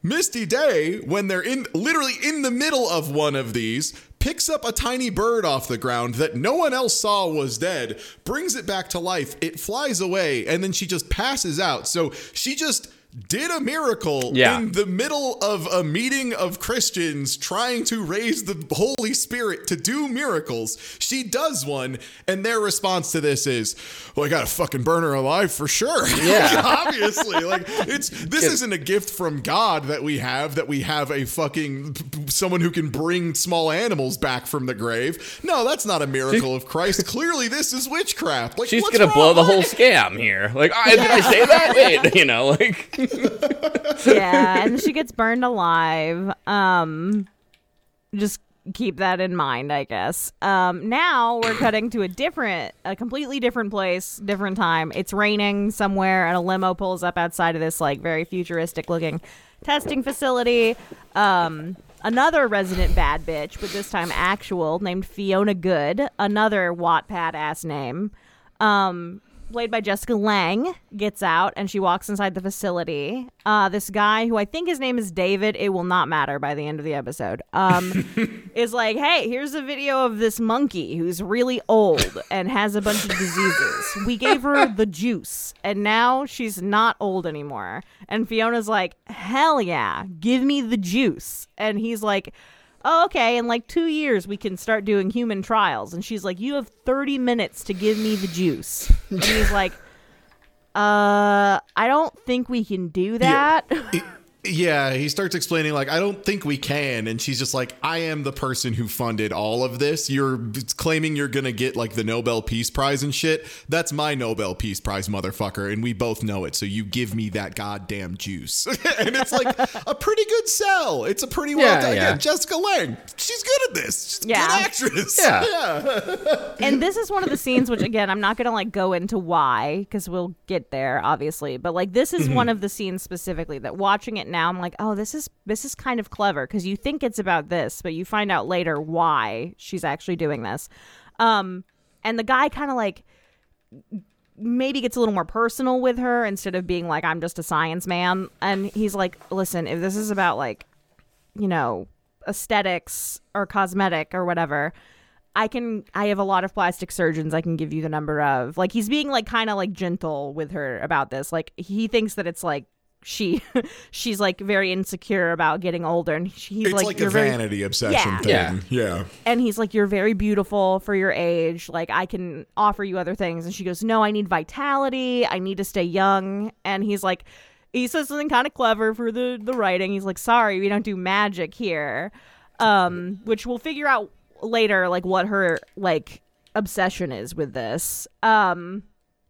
Misty Day, when they're in literally in the middle of one of these, picks up a tiny bird off the ground that no one else saw was dead, brings it back to life, it flies away, and then she just passes out. So she just did a miracle yeah. in the middle of a meeting of Christians trying to raise the Holy Spirit to do miracles. She does one, and their response to this is, well, I gotta fucking burn her alive for sure. Yeah. Like, obviously. Like, it's this isn't a gift from God that we have, that we have a fucking someone who can bring small animals back from the grave. No, that's not a miracle of Christ. Clearly, this is witchcraft. Like, she's what's gonna wrong? blow the whole scam here. Like, oh, did I say that? Wait, you know, like. Yeah, and she gets burned alive. Um, just keep that in mind, I guess. Um, now we're cutting to a different, a completely different place, different time. It's raining somewhere, and a limo pulls up outside of this like very futuristic-looking testing facility. Um, another resident bad bitch, but this time actual, named Fiona Goode, another Wattpad ass name. Um. Played by Jessica Lange, gets out and she walks inside the facility. Uh, this guy, who I think his name is David, it will not matter by the end of the episode, um, is like, hey, here's a video of this monkey who's really old and has a bunch of diseases. We gave her the juice and now she's not old anymore. And Fiona's like, hell yeah, give me the juice. And he's like, oh, okay, in like two years we can start doing human trials. And she's like, you have thirty minutes to give me the juice. And he's like, uh, I don't think we can do that. Yeah. It- Yeah, he starts explaining, like, I don't think we can. And she's just like, I am the person who funded all of this. You're claiming you're going to get, like, the Nobel Peace Prize and shit. That's my Nobel Peace Prize, motherfucker. And we both know it. So you give me that goddamn juice. And it's, like, a pretty good sell. It's a pretty well yeah, done. Yeah. Again, Jessica Lange, she's good at this. She's a yeah. good actress. Yeah. yeah. And this is one of the scenes which, again, I'm not going to, like, go into why, because we'll get there, obviously. But, like, this is mm-hmm. one of the scenes specifically that watching it now. Now I'm like, oh, this is this is kind of clever, because you think it's about this, but you find out later why she's actually doing this. Um, and the guy kind of like maybe gets a little more personal with her instead of being like, I'm just a science man. And he's like, listen, if this is about like, you know, aesthetics or cosmetic or whatever, I can I have a lot of plastic surgeons I can give you the number of. Like, he's being like kind of like gentle with her about this. Like, he thinks that it's like. She, she's like very insecure about getting older, and he's it's like, like you're a very... vanity obsession yeah. thing, yeah. yeah. And he's like, "You're very beautiful for your age. Like, I can offer you other things." And she goes, "No, I need vitality. I need to stay young." And he's like, he says something kind of clever for the the writing. He's like, "Sorry, we don't do magic here," um, which we'll figure out later, like what her like obsession is with this. Um,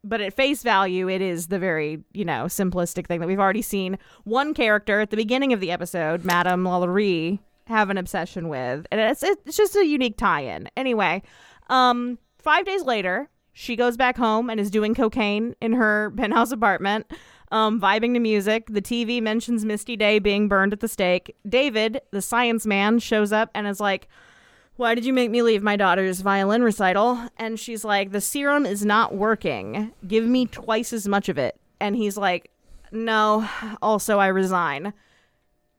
But at face value, it is the very, you know, simplistic thing that we've already seen one character at the beginning of the episode, Madame Lalaurie, have an obsession with. And it's it's just a unique tie-in. Anyway, um, five days later, she goes back home and is doing cocaine in her penthouse apartment, um, vibing to music. The T V mentions Misty Day being burned at the stake. David, the science man, shows up and is like, why did you make me leave my daughter's violin recital? And she's like, the serum is not working. Give me twice as much of it. And he's like, no, also I resign.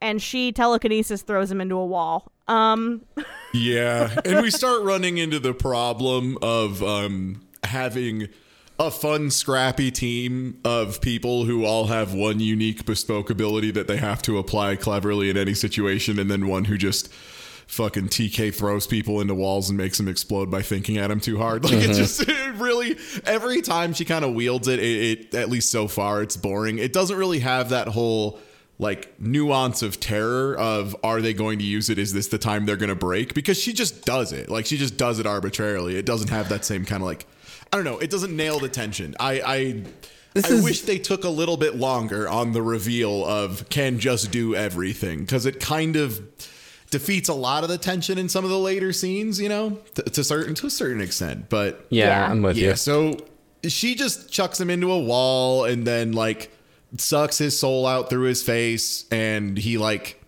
And she telekinesis throws him into a wall. Um. Yeah. And we start running into the problem of um, having a fun, scrappy team of people who all have one unique bespoke ability that they have to apply cleverly in any situation. And then one who just... fucking T K throws people into walls and makes them explode by thinking at them too hard. Like, mm-hmm. it just it really, every time she kind of wields it, it, it, at least so far, it's boring. It doesn't really have that whole like nuance of terror of, are they going to use it? Is this the time they're going to break? Because she just does it. Like, she just does it arbitrarily. It doesn't have that same kind of like, I don't know. It doesn't nail the tension. I, I, This I is, wish they took a little bit longer on the reveal of can just do everything. Cause it kind of defeats a lot of the tension in some of the later scenes, you know, to, to certain to a certain extent. But yeah, yeah I'm with yeah, you. So she just chucks him into a wall and then like sucks his soul out through his face, and he like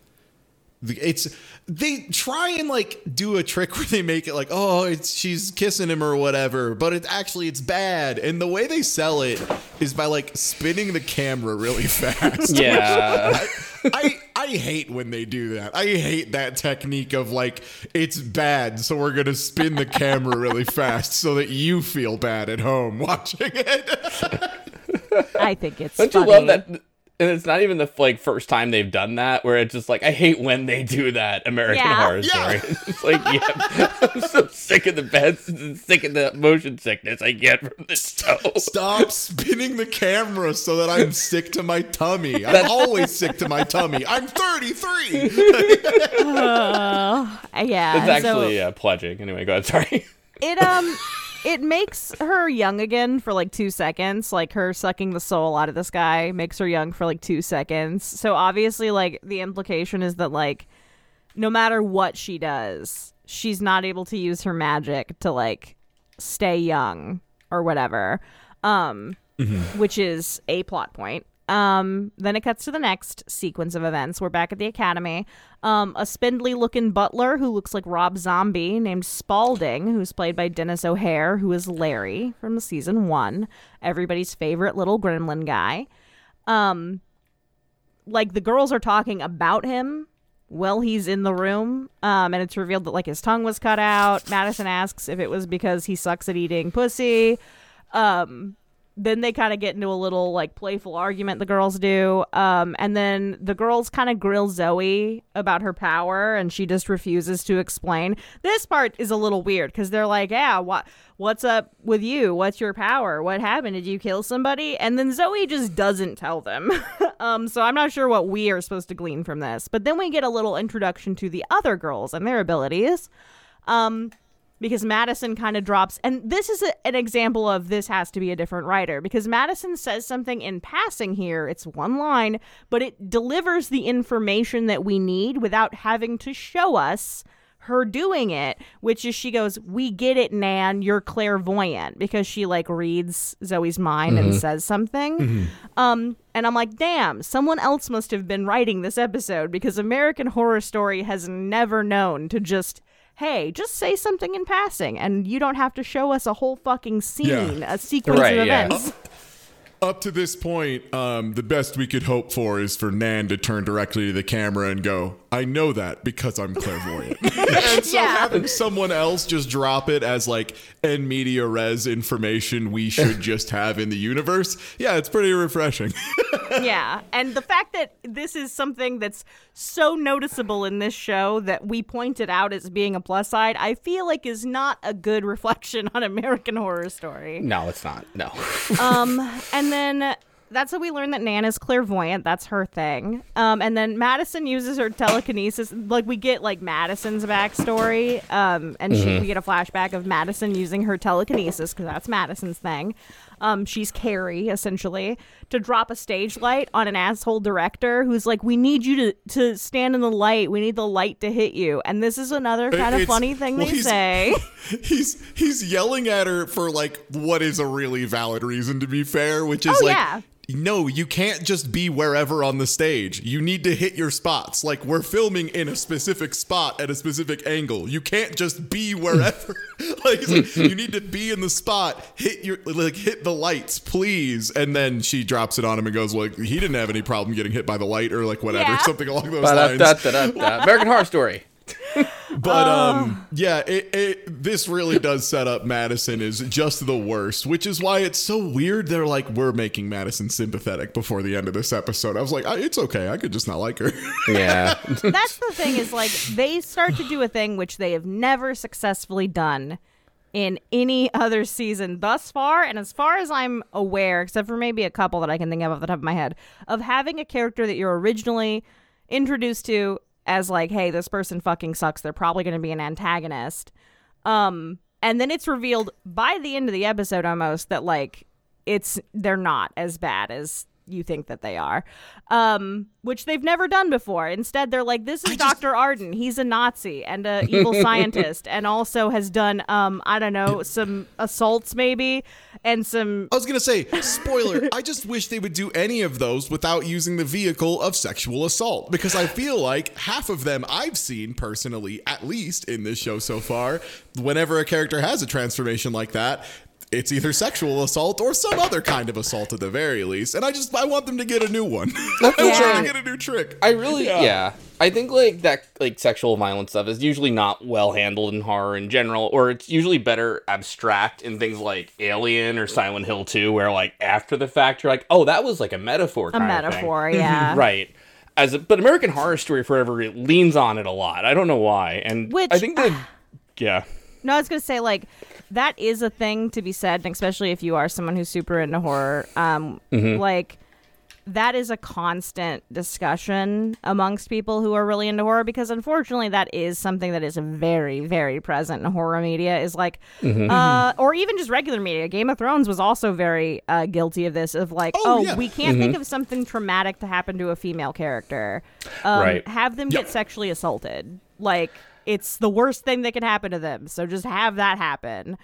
it's they try and like do a trick where they make it like, oh, it's she's kissing him or whatever, but it's actually it's bad. And the way they sell it is by like spinning the camera really fast. Yeah. I I hate when they do that. I hate that technique of like, it's bad, so we're going to spin the camera really fast so that you feel bad at home watching it. I think it's Don't funny. You love that? And it's not even the like first time they've done that, where it's just like, I hate when they do that, American yeah. Horror Story. Yeah. It's like, yeah, I'm so sick of the beds and sick of the motion sickness I get from this show. Stop spinning the camera so that I'm sick to my tummy. I'm always sick to my tummy. I'm thirty-three. uh, yeah. It's actually so, uh, pledging. Anyway, go ahead. Sorry. It, um... It makes her young again for like two seconds. Like her sucking the soul out of this guy makes her young for like two seconds. So obviously, like the implication is that like no matter what she does, she's not able to use her magic to like stay young or whatever, um, mm-hmm. which is a plot point. Um, then it cuts to the next sequence of events. We're back at the academy. Um, a spindly-looking butler who looks like Rob Zombie named Spalding, who's played by Dennis O'Hare, who is Larry from season one, everybody's favorite little gremlin guy. Um, like, the girls are talking about him while he's in the room, um, and it's revealed that, like, his tongue was cut out. Madison asks if it was because he sucks at eating pussy. Um... Then they kind of get into a little, like, playful argument, the girls do. Um, and then the girls kind of grill Zoe about her power, and she just refuses to explain. This part is a little weird, because they're like, yeah, what, what's up with you? What's your power? What happened? Did you kill somebody? And then Zoe just doesn't tell them. um, so I'm not sure what we are supposed to glean from this. But then we get a little introduction to the other girls and their abilities. Um... Because Madison kind of drops, and this is a, an example of this has to be a different writer, because Madison says something in passing here. It's one line, but it delivers the information that we need without having to show us her doing it, which is she goes, "We get it, Nan, you're clairvoyant," because she like reads Zoe's mind mm-hmm. and says something. Mm-hmm. Um, and I'm like, damn, someone else must have been writing this episode, because American Horror Story has never known to just... hey, just say something in passing, and you don't have to show us a whole fucking scene, yeah. a sequence right, of events. Yeah. Up, up to this point, um, the best we could hope for is for Nan to turn directly to the camera and go, "I know that because I'm clairvoyant." And so yeah. having someone else just drop it as like en media res information we should just have in the universe, yeah, it's pretty refreshing. Yeah, and the fact that this is something that's so noticeable in this show that we pointed out as being a plus side, I feel like is not a good reflection on American Horror Story. No, it's not. No. um, and then that's how we learn that Nan is clairvoyant. That's her thing. Um, and then Madison uses her telekinesis. Like we get like Madison's backstory, um, and mm-hmm. she, we get a flashback of Madison using her telekinesis because that's Madison's thing. Um, she's Carrie, essentially, to drop a stage light on an asshole director who's like, "We need you to, to stand in the light. We need the light to hit you." And this is another kind of it's, funny thing well, they he's, say. He's he's yelling at her for like what is a really valid reason, to be fair, which is oh, like, yeah. no, you can't just be wherever on the stage. You need to hit your spots. Like, we're filming in a specific spot at a specific angle. You can't just be wherever. Like, like, you need to be in the spot. Hit your like, hit the lights, please. And then she drops it on him and goes, "Like, he didn't have any problem getting hit by the light," or like whatever, yeah. something along those lines. American Horror Story. But um, yeah, it, it this really does set up Madison as just the worst, which is why it's so weird. They're like, "We're making Madison sympathetic before the end of this episode." I was like, I, it's okay. I could just not like her. Yeah. That's the thing is like they start to do a thing which they have never successfully done in any other season thus far. And as far as I'm aware, except for maybe a couple that I can think of off the top of my head, of having a character that you're originally introduced to as like, hey, this person fucking sucks, they're probably going to be an antagonist. Um, and then it's revealed by the end of the episode almost that like it's they're not as bad as you think that they are, um, which they've never done before. Instead, they're like, this is I Doctor Just... Arden. He's a Nazi and a evil scientist and also has done, um, I don't know, some assaults maybe and some... I was going to say, spoiler, I just wish they would do any of those without using the vehicle of sexual assault, because I feel like half of them I've seen personally, at least in this show so far, whenever a character has a transformation like that, it's either sexual assault or some other kind of assault at the very least. And I just, I want them to get a new one. I want yeah. them to get a new trick. I really, yeah. yeah. I think, like, that, like, sexual violence stuff is usually not well handled in horror in general, or it's usually better abstract in things like Alien or Silent Hill two, where, like, after the fact, you're like, oh, that was, like, a metaphor kind of thing. A metaphor, yeah. Right. As a, but American Horror Story Forever, it leans on it a lot. I don't know why. And Which, I think that, uh, yeah. No, I was going to say, like, that is a thing to be said, and especially if you are someone who's super into horror. Um, mm-hmm. Like... that is a constant discussion amongst people who are really into horror, because unfortunately that is something that is very, very present in horror media, is like, mm-hmm. uh, or even just regular media. Game of Thrones was also very uh, guilty of this, of like, oh, oh yeah. we can't mm-hmm. think of something traumatic to happen to a female character. Um, right. Have them yep. get sexually assaulted. Like, it's the worst thing that can happen to them. So just have that happen.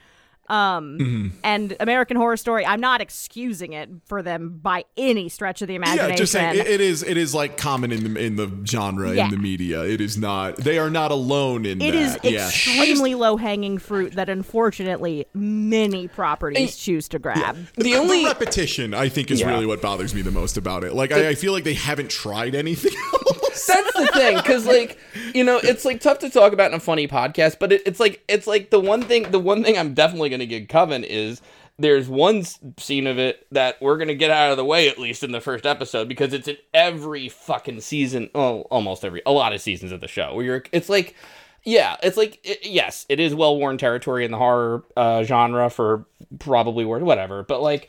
Um, mm-hmm. And American Horror Story, I'm not excusing it for them by any stretch of the imagination. Yeah, just saying, it, it is it is like common in the in the genre, yeah. in the media. It is not, they are not alone in it that. It is yeah. extremely just, low-hanging fruit that unfortunately many properties and, choose to grab. Yeah. The, the only the repetition, I think, is yeah. really what bothers me the most about it. Like, the, I, I feel like they haven't tried anything else. That's the thing, because, like, you know, it's, like, tough to talk about in a funny podcast, but it, it's, like, it's, like, the one thing, the one thing I'm definitely going to get Coven is there's one scene of it that we're going to get out of the way, at least in the first episode, because it's in every fucking season, well, almost every, a lot of seasons of the show, where you're, it's like, yeah, it's like, it, yes, it is well-worn territory in the horror uh, genre for probably whatever, but, like,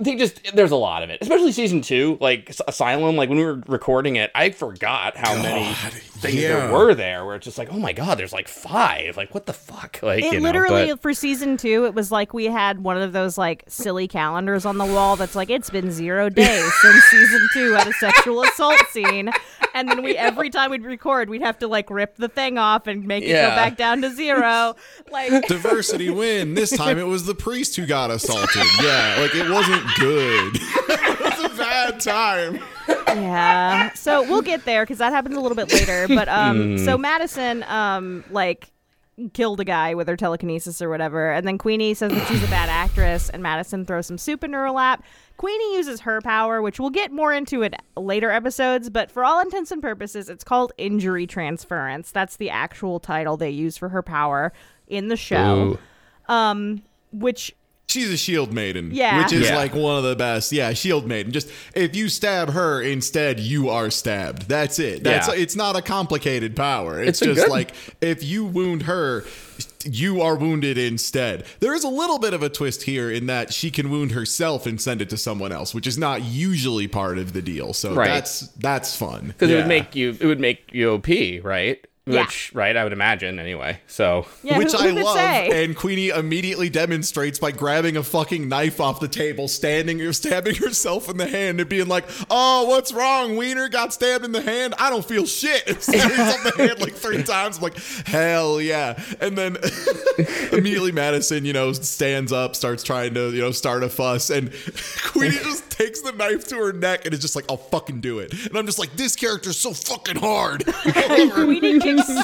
they just, there's a lot of it, especially season two, like Asylum. Like, when we were recording it, I forgot how God, many things yeah. there were there, where it's just like, oh my God, there's like five. Like, what the fuck? Like, it you literally know, but... for season two, it was like we had one of those like silly calendars on the wall that's like, it's been zero days since season two had a sexual assault scene. And then we every time we'd record, we'd have to like rip the thing off and make yeah. it go back down to zero. Like, diversity win. This time it was the priest who got assaulted. Yeah, like it wasn't good. It was a bad time. Yeah. So we'll get there because that happens a little bit later. But um, mm. so Madison um, like killed a guy with her telekinesis or whatever, and then Queenie says that she's a bad actress, and Madison throws some soup into her lap. Queenie uses her power, which we'll get more into in later episodes, but for all intents and purposes, it's called injury transference. That's the actual title they use for her power in the show. Ooh. Um, which... she's a shield maiden, yeah. which is yeah. like one of the best. Yeah, shield maiden. Just if you stab her instead, you are stabbed. That's it. That's yeah. it's not a complicated power. It's, it's just good... like if you wound her, you are wounded instead. There is a little bit of a twist here in that she can wound herself and send it to someone else, which is not usually part of the deal. So right. that's that's fun because yeah. it would make you it would make you O P, right? Which, yeah. right, I would imagine, anyway, so... Yeah, which who, who I love, say? And Queenie immediately demonstrates by grabbing a fucking knife off the table, standing, stabbing herself in the hand, and being like, oh, what's wrong, wiener got stabbed in the hand, I don't feel shit, and stabbing herself in the hand, like, three times, I'm like, hell yeah, and then immediately Madison, you know, stands up, starts trying to, you know, start a fuss, and Queenie just takes the knife to her neck, and is just like, I'll fucking do it, and I'm just like, this character's so fucking hard. Queenie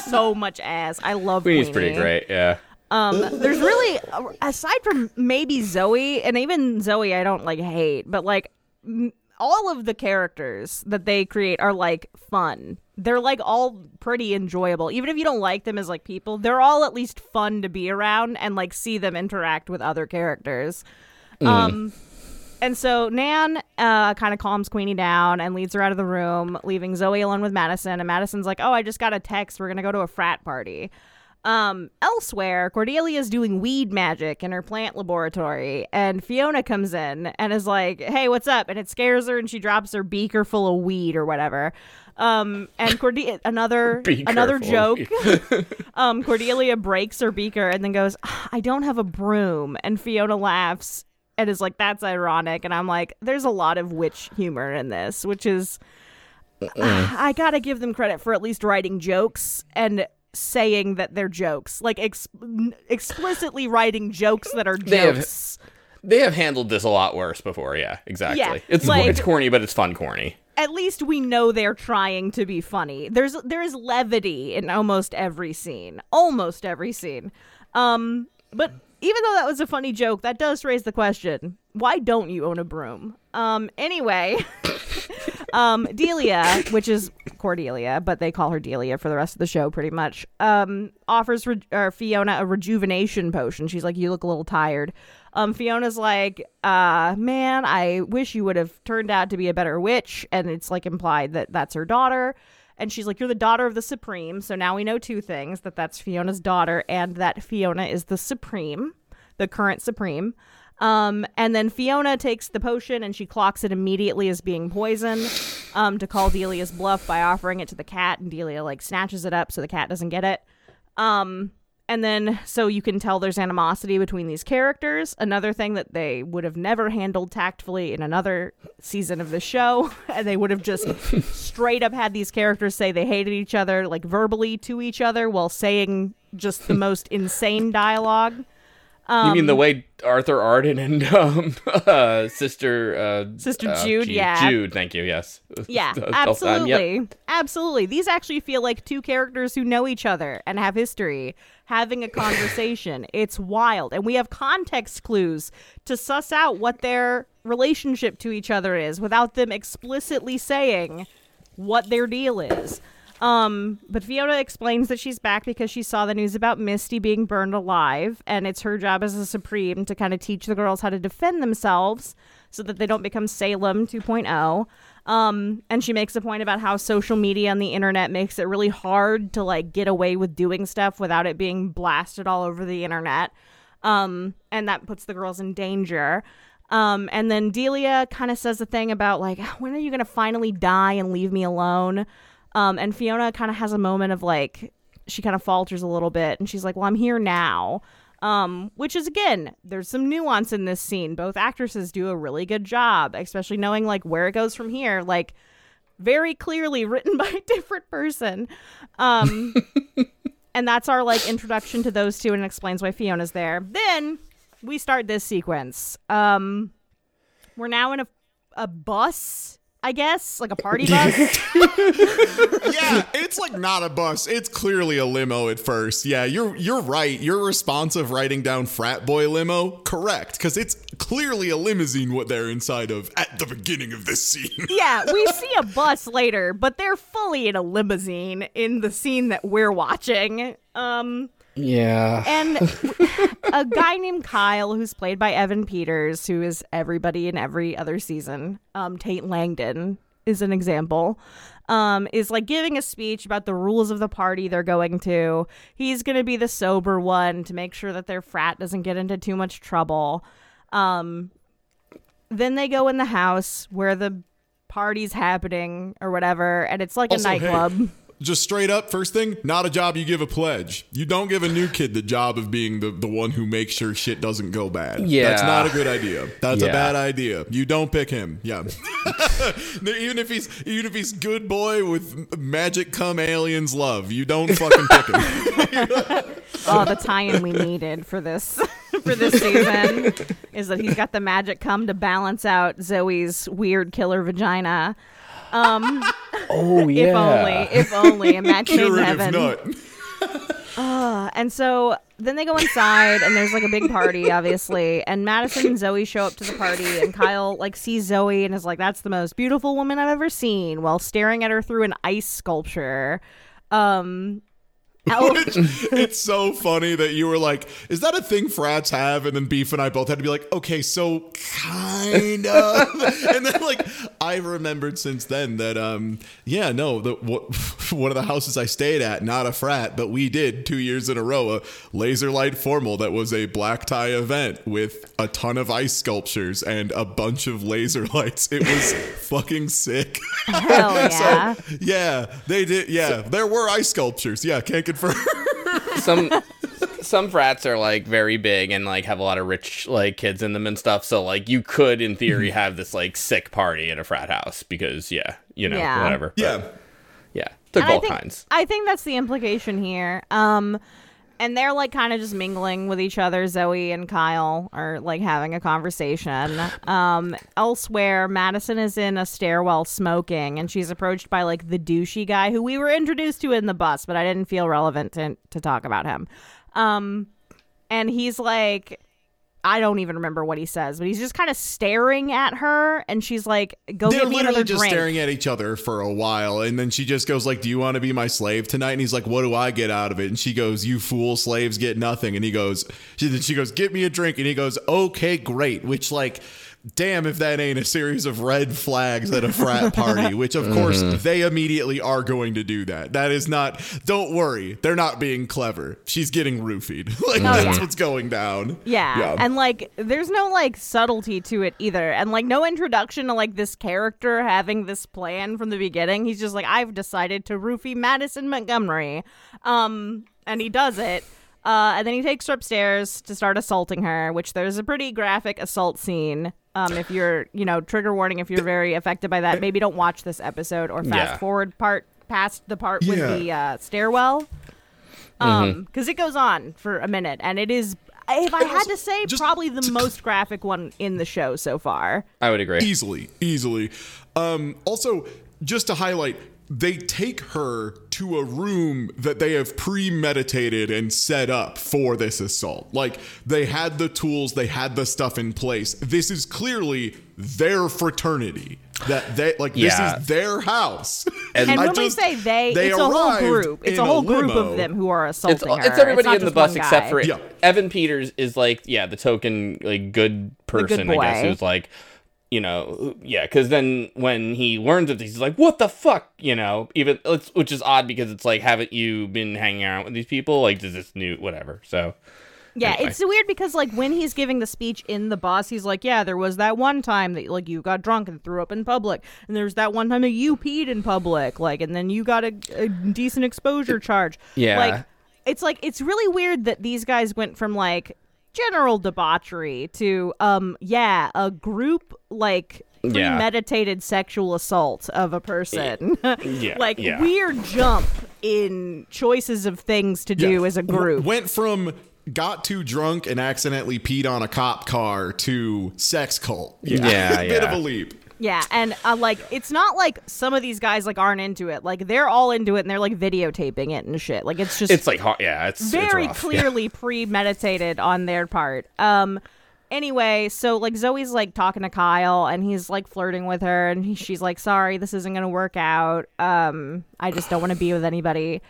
so much ass. I love Queenie. Queenie's pretty great, yeah. Um, there's really, aside from maybe Zoe, and even Zoe I don't, like, hate, but, like, m- all of the characters that they create are, like, fun. They're, like, all pretty enjoyable. Even if you don't like them as, like, people, they're all at least fun to be around and, like, see them interact with other characters. Mm. Um, and so Nan uh, kind of calms Queenie down and leads her out of the room, leaving Zoe alone with Madison. And Madison's like, oh, I just got a text. We're going to go to a frat party. Um, elsewhere, Cordelia's doing weed magic in her plant laboratory. And Fiona comes in and is like, hey, what's up? And it scares her and she drops her beaker full of weed or whatever. Um, and Cordelia, another another joke. um, Cordelia breaks her beaker and then goes, I don't have a broom. And Fiona laughs. And it's like, that's ironic. And I'm like, there's a lot of witch humor in this, which is, uh-uh. I gotta give them credit for at least writing jokes and saying that they're jokes. Like, ex- explicitly writing jokes that are jokes. They have, they have handled this a lot worse before, yeah, exactly. Yeah, it's like, it's corny, but it's fun corny. At least we know they're trying to be funny. There's There is levity in almost every scene. Almost every scene. Um, but... even though that was a funny joke, that does raise the question, why don't you own a broom? Um, anyway, um, Delia, which is Cordelia, but they call her Delia for the rest of the show pretty much, um, offers re- or Fiona a rejuvenation potion. She's like, you look a little tired. Um, Fiona's like, uh, man, I wish you would have turned out to be a better witch. And it's like implied that that's her daughter. And she's like, you're the daughter of the Supreme. So now we know two things, that that's Fiona's daughter and that Fiona is the Supreme, the current Supreme. Um, and then Fiona takes the potion and she clocks it immediately as being poison, um, to call Delia's bluff by offering it to the cat. And Delia like snatches it up so the cat doesn't get it. Um, and then so you can tell there's animosity between these characters. Another thing that they would have never handled tactfully in another season of the show. And they would have just straight up had these characters say they hated each other, like verbally to each other while saying just the most insane dialogue. Um, you mean the way Arthur Arden and um, uh, Sister... Uh, Sister Jude, uh, gee, yeah. Jude, thank you, yes. Yeah, absolutely. Yep. Absolutely. These actually feel like two characters who know each other and have history, having a conversation. It's wild. And we have context clues to suss out what their relationship to each other is without them explicitly saying what their deal is. Um, but Fiona explains that she's back because she saw the news about Misty being burned alive, and it's her job as a Supreme to kind of teach the girls how to defend themselves so that they don't become Salem two point oh. Um, and she makes a point about how social media and the internet makes it really hard to like get away with doing stuff without it being blasted all over the internet. Um, and that puts the girls in danger. Um, and then Delia kind of says a thing about like, when are you going to finally die and leave me alone? Um, and Fiona kind of has a moment of like, she kind of falters a little bit and she's like, well, I'm here now, um, which is, again, there's some nuance in this scene. Both actresses do a really good job, especially knowing like where it goes from here, like very clearly written by a different person. Um, and that's our like introduction to those two, and it explains why Fiona's there. Then we start this sequence. Um, we're now in a, a bus, I guess, like a party bus. Yeah, it's like not a bus. It's clearly a limo at first. Yeah, you're you're right. Your responsive writing down frat boy limo, correct, because it's clearly a limousine what they're inside of at the beginning of this scene. Yeah, we see a bus later, but they're fully in a limousine in the scene that we're watching. Um, yeah. And a guy named Kyle, who's played by Evan Peters, who is everybody in every other season, um, Tate Langdon is an example, um, is like giving a speech about the rules of the party they're going to. He's going to be the sober one to make sure that their frat doesn't get into too much trouble. Um, then they go in the house where the party's happening or whatever, and it's like also, a nightclub. Hey. Just straight up, first thing, not a job you give a pledge. You don't give a new kid the job of being the, the one who makes sure shit doesn't go bad. Yeah. That's not a good idea. That's yeah. a bad idea. You don't pick him. Yeah. even if he's even if he's good boy with magic come aliens love, you don't fucking pick him. Oh, the tie-in we needed for this for this season is that he's got the magic come to balance out Zoe's weird killer vagina. Um, oh yeah! If only, if only. Imagine heaven. Nut. Uh, and so then they go inside, and there's like a big party, obviously. And Madison and Zoe show up to the party, and Kyle like sees Zoe and is like, "That's the most beautiful woman I've ever seen," while staring at her through an ice sculpture. Um. Which, it's so funny that you were like, is that a thing frats have? And then Beef and I both had to be like, okay, so kind of. And then like I remembered since then that um yeah no the what, one of the houses I stayed at, not a frat, but we did two years in a row a laser light formal that was a black tie event with a ton of ice sculptures and a bunch of laser lights. It was fucking sick. Hell yeah. So, yeah they did yeah there were ice sculptures. Yeah, can't confirm. some some frats are like very big and like have a lot of rich like kids in them and stuff, so like you could in theory have this like sick party at a frat house because yeah you know yeah. whatever yeah but, yeah took and all I think, kinds I think that's the implication here. Um and they're like kind of just mingling with each other. Zoe and Kyle are like having a conversation. Um elsewhere, Madison is in a stairwell smoking, and she's approached by like the douchey guy who we were introduced to in the bus, but I didn't feel relevant to, to talk about him. Um and he's like, I don't even remember what he says, but he's just kind of staring at her, and she's like, go They're get me another drink. They're literally just staring at each other for a while, and then she just goes like, do you want to be my slave tonight? And he's like, what do I get out of it? And she goes, you fool, slaves get nothing. And he goes, she, she goes, get me a drink. And he goes, okay, great. Which, like, damn if that ain't a series of red flags at a frat party, which of course mm-hmm. they immediately are going to do that. That is not, don't worry, they're not being clever. She's getting roofied. Like, oh, that's yeah. what's going down. Yeah. yeah. And like, there's no like subtlety to it either. And like no introduction to like this character having this plan from the beginning. He's just like, I've decided to roofie Madison Montgomery. Um, and he does it. Uh, and then he takes her upstairs to start assaulting her, which there's a pretty graphic assault scene. Um, if you're, you know, trigger warning, if you're very affected by that, maybe don't watch this episode or fast yeah. forward part past the part with yeah. the uh, stairwell. Um, because mm-hmm. it goes on for a minute, and it is, if I had to say, just probably the most graphic one in the show so far. I would agree. Easily, easily. Um, also, just to highlight, they take her to a room that they have premeditated and set up for this assault. Like, they had the tools, they had the stuff in place. This is clearly their fraternity. That they like yeah. this is their house. And, and when just, we say they, they it's a whole group. It's a whole a group of them who are assaulting it's, her. It's everybody it's in the bus except for yeah. Evan Peters is like, yeah, the token like good person, good I guess, who's like, you know, yeah, because then when he learns of this, he's like, what the fuck, you know, even, it's, which is odd because it's like, haven't you been hanging around with these people? Like, is this new, whatever, so. Yeah, anyway. It's weird because, like, when he's giving the speech in the bus, he's like, yeah, there was that one time that, like, you got drunk and threw up in public, and there's that one time that you peed in public, like, and then you got a, a decent exposure charge. Yeah. Like, it's like, it's really weird that these guys went from, like, general debauchery to um yeah a group like premeditated yeah. sexual assault of a person yeah, like yeah. weird jump in choices of things to do yeah. as a group. Went from got too drunk and accidentally peed on a cop car to sex cult. yeah, yeah, yeah. Bit of a leap. Yeah, and uh, like it's not like some of these guys like aren't into it. Like they're all into it, and they're like videotaping it and shit. Like it's just it's like yeah, it's very it's rough, clearly yeah. premeditated on their part. Um, anyway, so like Zoe's like talking to Kyle, and he's like flirting with her, and he, she's like, "Sorry, this isn't gonna work out. Um, I just don't want to be with anybody."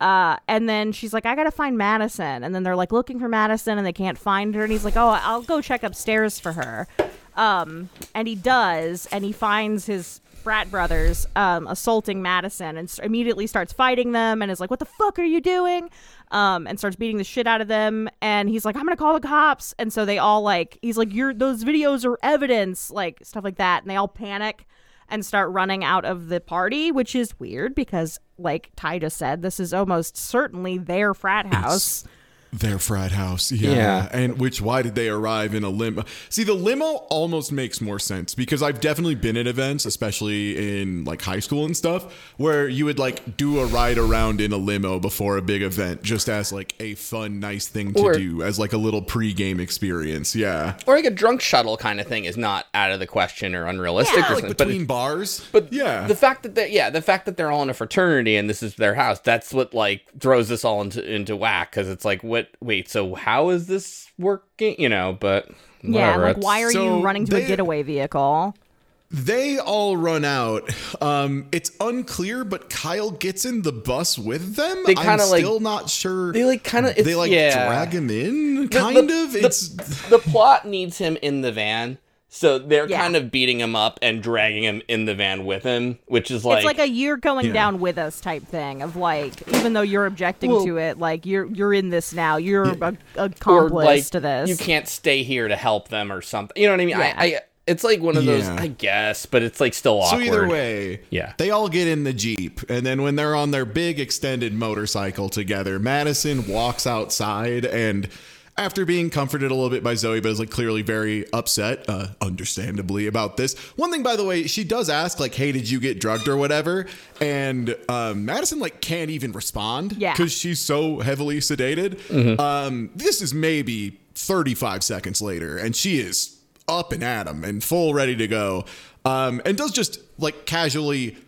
Uh, and then she's like, I gotta find Madison, and then they're like looking for Madison, and they can't find her, and he's like, "Oh, I'll go check upstairs for her." Um, and he does, and he finds his frat brothers um, assaulting Madison and immediately starts fighting them and is like, what the fuck are you doing? Um, and starts beating the shit out of them. And he's like, I'm going to call the cops. And so they all like, he's like, "You're those videos are evidence," like stuff like that. And they all panic and start running out of the party, which is weird because like Ty just said, this is almost certainly their frat house. It's- Their frat house, yeah. yeah. And which, why did they arrive in a limo? See, the limo almost makes more sense because I've definitely been at events, especially in like high school and stuff, where you would like do a ride around in a limo before a big event just as like a fun, nice thing to or, do as like a little pre-game experience, yeah. Or like a drunk shuttle kind of thing is not out of the question or unrealistic. Yeah, or like between but bars. But yeah. the fact that they, yeah, the fact that they're all in a fraternity and this is their house, that's what like throws this all into into whack because it's like, what? Wait, so how is this working? You know, but whatever. Yeah, like why are so you running to they, a getaway vehicle? They all run out. Um, it's unclear, but Kyle gets in the bus with them. They I'm like, still not sure. They like kind of they like yeah. drag him in. Kind the, the, of. It's the, the plot needs him in the van. So they're yeah. kind of beating him up and dragging him in the van with him, which is like... It's like a you're going yeah. down with us type thing of like, even though you're objecting well, to it, like you're you're in this now. You're yeah. a, a accomplice like, to this. You can't stay here to help them or something. You know what I mean? Yeah. I, I It's like one of yeah. those, I guess, but it's like still awkward. So either way, yeah. they all get in the Jeep. And then when they're on their big extended motorcycle together, Madison walks outside and... After being comforted a little bit by Zoe, but is like clearly very upset, uh, understandably, about this. One thing, by the way, she does ask, like, hey, did you get drugged or whatever? And um, Madison, like, can't even respond because yeah. she's so heavily sedated. Mm-hmm. Um, this is maybe thirty-five seconds later, and she is up and at him and full ready to go um, and does just, like, casually...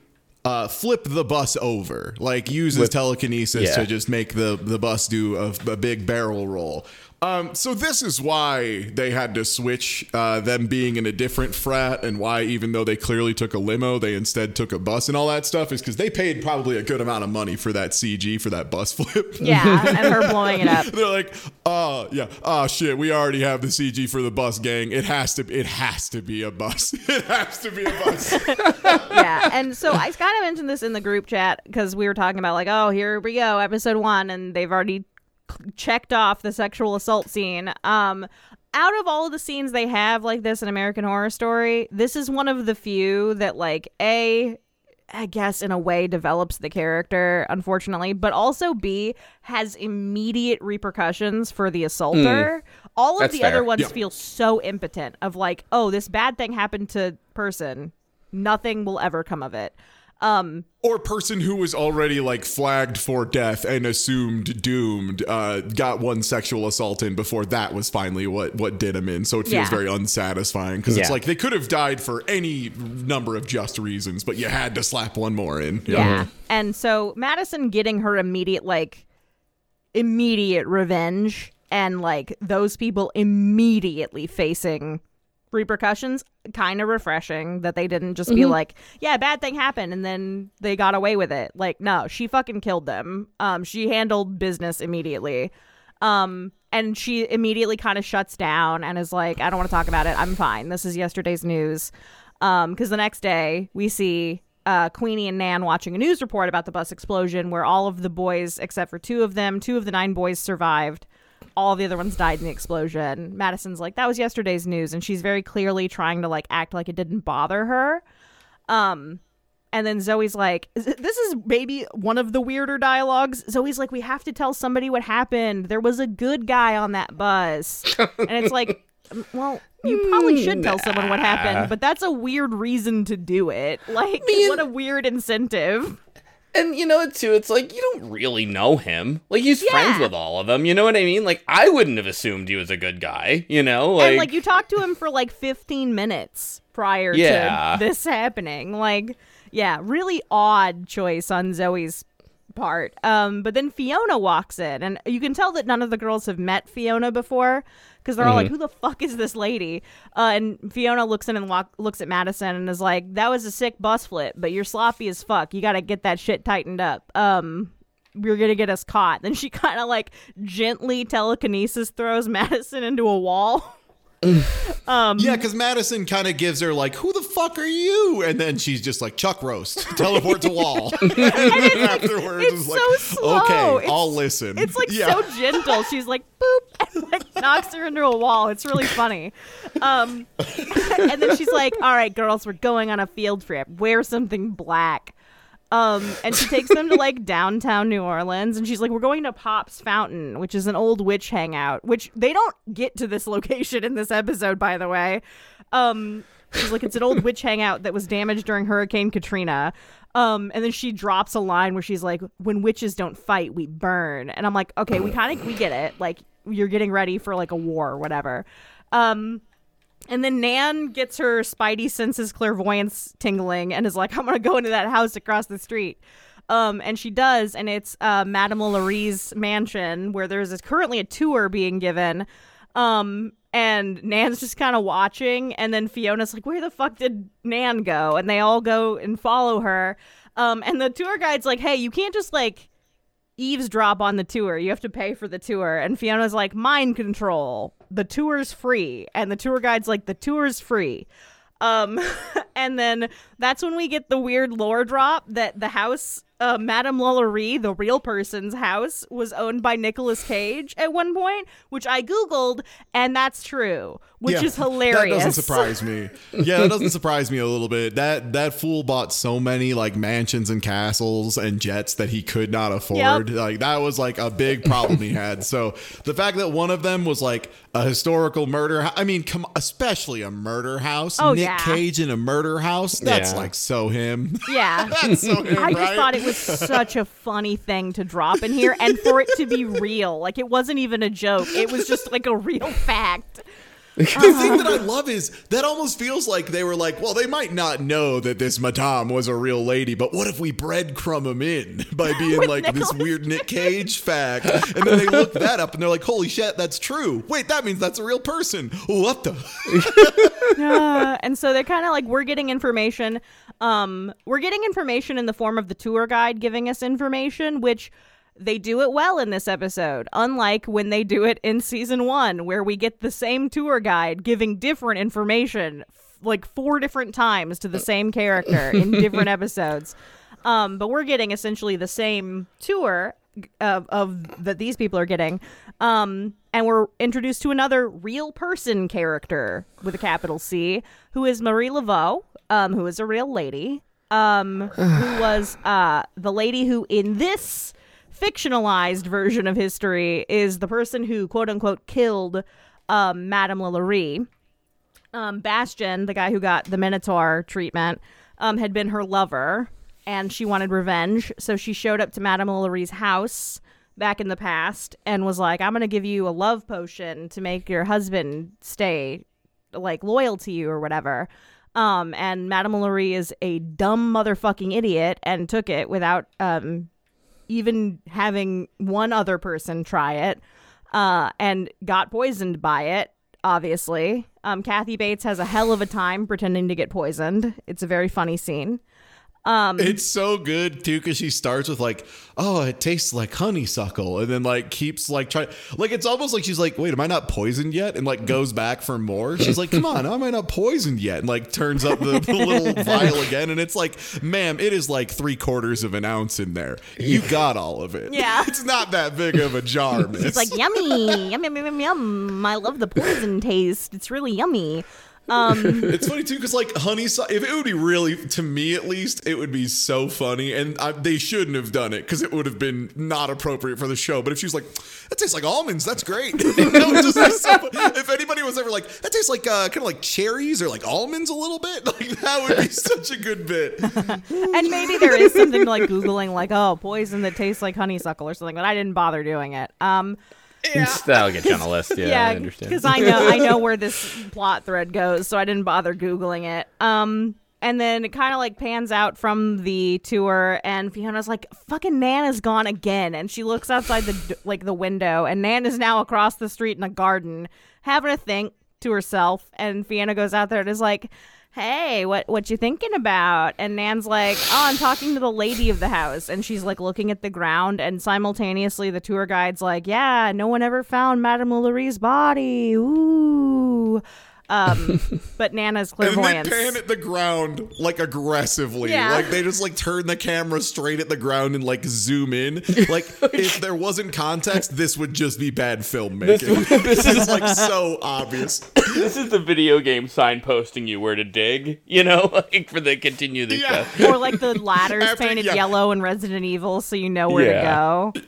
Uh, flip the bus over, like uses With, telekinesis yeah. to just make the, the bus do a, a big barrel roll. Um, so this is why they had to switch uh, them being in a different frat, and why even though they clearly took a limo, they instead took a bus and all that stuff, is because they paid probably a good amount of money for that C G, for that bus flip. Yeah, and her blowing it up. They're like, oh, yeah, oh, shit, we already have the C G for the bus, gang. It has to, it has to be a bus. It has to be a bus. Yeah, and so I kind of mentioned this in the group chat because we were talking about like, oh, here we go, episode one, and they've already checked off the sexual assault scene. Um, out of all of the scenes they have like this in American Horror Story, this is one of the few that like, A, I guess in a way develops the character, unfortunately, but also B, has immediate repercussions for the assaulter. Mm, all of the fair. other ones yeah. feel so impotent of like, oh, this bad thing happened to person. Nothing will ever come of it. Um, or person who was already like flagged for death and assumed doomed, uh, got one sexual assault in before that was finally what, what did him in. So it feels yeah. very unsatisfying because yeah. it's like they could have died for any number of just reasons, but you had to slap one more in. Yeah. yeah. And so Madison getting her immediate, like immediate revenge and like those people immediately facing repercussions, kind of refreshing that they didn't just mm-hmm. be like, yeah, bad thing happened and then they got away with it. Like, no, she fucking killed them. Um, she handled business immediately. Um, and she immediately kind of shuts down and is like, I don't want to talk about it. I'm fine. This is yesterday's news. Um, because the next day we see uh, Queenie and Nan watching a news report about the bus explosion where all of the boys, except for two of them, two of the nine boys survived. All the other ones died in the explosion. Madison's like, that was yesterday's news. And she's very clearly trying to like act like it didn't bother her. Um, and then Zoe's like, this is maybe one of the weirder dialogues. Zoe's like, we have to tell somebody what happened. There was a good guy on that bus. And it's like, well, you probably should tell someone what happened, but that's a weird reason to do it. Like, Man. what a weird incentive. And, you know, too, it's like, you don't really know him. Like, he's yeah. friends with all of them, you know what I mean? Like, I wouldn't have assumed he was a good guy, you know? Like, and, like, you talked to him for, like, fifteen minutes prior yeah. to this happening. Like, yeah, really odd choice on Zoe's part. Um, but then Fiona walks in, and you can tell that none of the girls have met Fiona before, because they're all mm-hmm. like, who the fuck is this lady? Uh, and Fiona looks in and walk- looks at Madison and is like, that was a sick bus flip, but you're sloppy as fuck. You got to get that shit tightened up. Um, you're going to get us caught. Then she kind of like gently telekinesis throws Madison into a wall. um, yeah, because Madison kind of gives her like, who the fuck are you? And then she's just like, chuck roast, teleport to wall. And it's, afterwards, it's, it's so like, slow. Okay, it's, I'll listen. It's like yeah. so gentle. She's like, boop, and like knocks her into a wall. It's really funny. Um, and then she's like, all right, girls, we're going on a field trip. Wear something black. Um, and she takes them to like downtown New Orleans, and she's like, we're going to Pop's Fountain, which is an old witch hangout, which they don't get to this location in this episode, by the way. Um, she's like, it's an old witch hangout that was damaged during Hurricane Katrina. Um, and then she drops a line where she's like, when witches don't fight, we burn. And I'm like, okay, we kind of, we get it. Like, you're getting ready for like a war or whatever. Um, And then Nan gets her spidey senses clairvoyance tingling and is like, I'm going to go into that house across the street. Um, and she does. And it's uh, Madame Lalaurie's mansion where there's a, currently a tour being given. Um, and Nan's just kind of watching. And then Fiona's like, where the fuck did Nan go? And they all go and follow her. Um, and the tour guide's like, hey, you can't just like eavesdrop on the tour. You have to pay for the tour. And Fiona's like, mind control. The tour's free. And the tour guide's like, the tour's free. Um, and then that's when we get the weird lore drop that the house, uh, Madame Lalaurie, the real person's house, was owned by Nicolas Cage at one point, which I Googled, and that's true, which yeah, is hilarious. That doesn't surprise me. Yeah, that doesn't surprise me a little bit. That that fool bought so many like mansions and castles and jets that he could not afford. Yep. Like that was like a big problem he had. So the fact that one of them was like a historical murder, I mean, come, especially a murder house. Oh, Nick yeah. Cage in a murder house. That's yeah. like so him. Yeah. That's so him, I right? just thought it was such a funny thing to drop in here and for it to be real. Like it wasn't even a joke. It was just like a real fact. The thing that I love is that almost feels like they were like, well, they might not know that this Madame was a real lady, but what if we breadcrumb them in by being like Nicolas. This weird Nick Cage fact? And then they look that up and they're like, holy shit, that's true. Wait, that means that's a real person. What the? uh, and so they're kind of like, we're getting information. Um, we're getting information in the form of the tour guide giving us information, which... they do it well in this episode, unlike when they do it in season one, where we get the same tour guide giving different information f- like four different times to the same character in different episodes. Um, but we're getting essentially the same tour of, of that these people are getting. Um, and we're introduced to another real person character with a capital C, who is Marie Laveau, um, who is a real lady, um, who was uh, the lady who in this fictionalized version of history is the person who, quote unquote, killed um, Madame Lalaurie. Um, Bastien, the guy who got the Minotaur treatment, um, had been her lover, and she wanted revenge. So she showed up to Madame Lalaurie's house back in the past and was like, I'm going to give you a love potion to make your husband stay like loyal to you or whatever. Um, and Madame Lalaurie is a dumb motherfucking idiot and took it without... Um, even having one other person try it, uh, and got poisoned by it, obviously. Um, Kathy Bates has a hell of a time pretending to get poisoned. It's a very funny scene. Um, it's so good, too, because she starts with, like, oh, it tastes like honeysuckle, and then, like, keeps, like, trying. Like, it's almost like she's like, wait, am I not poisoned yet? And, like, goes back for more. She's like, come on, am I not poisoned yet? And, like, turns up the, the little vial again, and it's like, ma'am, it is, like, three quarters of an ounce in there. You got all of it. Yeah. It's not that big of a jar, miss. It's like, yummy, yum, yum, yum, yum. I love the poison taste. It's really yummy. Um, it's funny too because like honeysuckle, if it would be really, to me at least, it would be so funny, and I, they shouldn't have done it because it would have been not appropriate for the show. But if she was like, that tastes like almonds, that's great. Just like so, if anybody was ever like, that tastes like uh, kind of like cherries or like almonds a little bit, like that would be such a good bit. And maybe there is something like googling like, oh, poison that tastes like honeysuckle or something, but I didn't bother doing it. Um, Yeah. That'll get you on a list. Yeah, yeah, I understand. Because I know I know where this plot thread goes, so I didn't bother Googling it. Um, and then it kind of like pans out from the tour, and Fiona's like, "Fucking Nan is gone again," and she looks outside the like the window, and Nan is now across the street in a garden, having a think to herself. And Fiona goes out there and is like, "Hey, what what you thinking about?" And Nan's like, "Oh, I'm talking to the lady of the house." And she's like looking at the ground, and simultaneously the tour guide's like, "Yeah, no one ever found Madame Lalaury's body." Ooh. Um, but Nana's clairvoyance. And they pan at the ground like aggressively. Yeah. Like they just like turn the camera straight at the ground and like zoom in. Like if there wasn't context, this would just be bad filmmaking. This, this is like so obvious. This is the video game signposting you where to dig, you know, like for the continue the yeah. Or like the ladders after, painted yeah. yellow in Resident Evil so you know where yeah. to go. Yeah.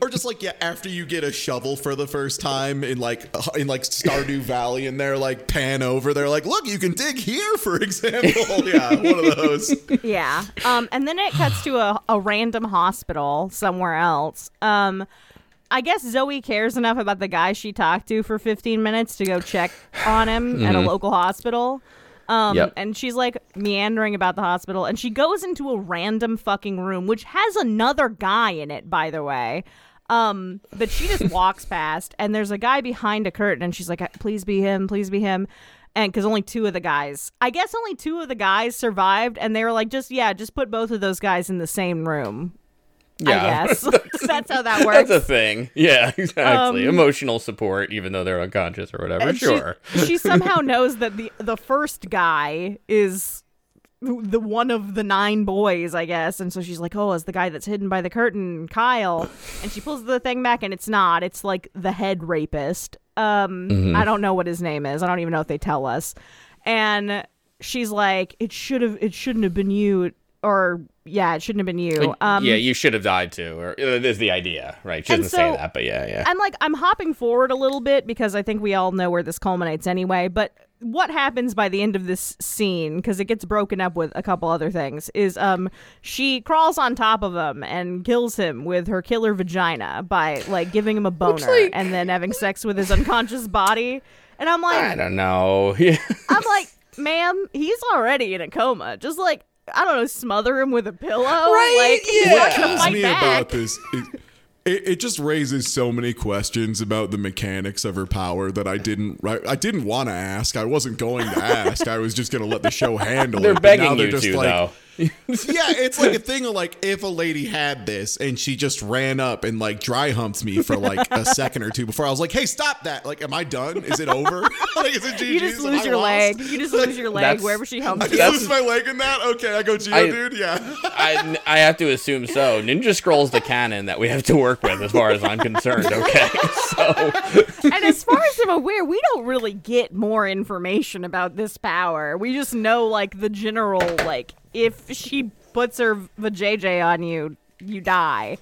Or just like yeah, after you get a shovel for the first time in like in like Stardew Valley, and they're like pan over, they're like, look, you can dig here, for example. Yeah, one of those. Yeah, um, and then it cuts to a, a random hospital somewhere else. Um, I guess Zoe cares enough about the guy she talked to for fifteen minutes to go check on him mm-hmm. at a local hospital. Um, yep. And she's like meandering about the hospital, and she goes into a random fucking room, which has another guy in it, by the way. Um, but she just walks past, and there's a guy behind a curtain, and she's like, please be him, please be him. And because only two of the guys, I guess only two of the guys survived, and they were like, just, yeah, just put both of those guys in the same room. Yeah. I guess. That's how that works. That's a thing. Yeah, exactly. Um, Emotional support, even though they're unconscious or whatever. Sure. She, she somehow knows that the, the first guy is the one of the nine boys, I guess. And so she's like, oh, it's the guy that's hidden by the curtain, Kyle. And she pulls the thing back, and it's not. It's like the head rapist. Um, mm-hmm. I don't know what his name is. I don't even know if they tell us. And she's like, it should have. It shouldn't have been you. Or, yeah, it shouldn't have been you. Um, yeah, you should have died too. Or uh, is the idea, right? She doesn't so, say that, but yeah, yeah. I'm like, I'm hopping forward a little bit because I think we all know where this culminates anyway. But what happens by the end of this scene, because it gets broken up with a couple other things, is um she crawls on top of him and kills him with her killer vagina by like giving him a boner, like, and then having sex with his unconscious body. And I'm like, I don't know. I'm like, ma'am, he's already in a coma. Just like, I don't know, smother him with a pillow. Right? Like, yeah. What kills me back. about this it, it, it just raises so many questions about the mechanics of her power that I didn't I didn't want to ask. I wasn't going to ask. I was just going to let the show handle they're it. Begging now they're begging you to, like, though. Yeah, it's like a thing of like, if a lady had this and she just ran up and like dry humped me for like a second or two before I was like, hey, stop that. Like, am I done? Is it over? Like, is it G G? You just lose your leg. You just lose your leg wherever she humps you. I just lose my leg in that? Okay, I go Geo, dude. Yeah. I, I have to assume so. Ninja Scroll's the canon that we have to work with as far as I'm concerned, okay? So. And as far as I'm aware, we don't really get more information about this power. We just know like the general, like, if she puts her vajayjay on you, you die.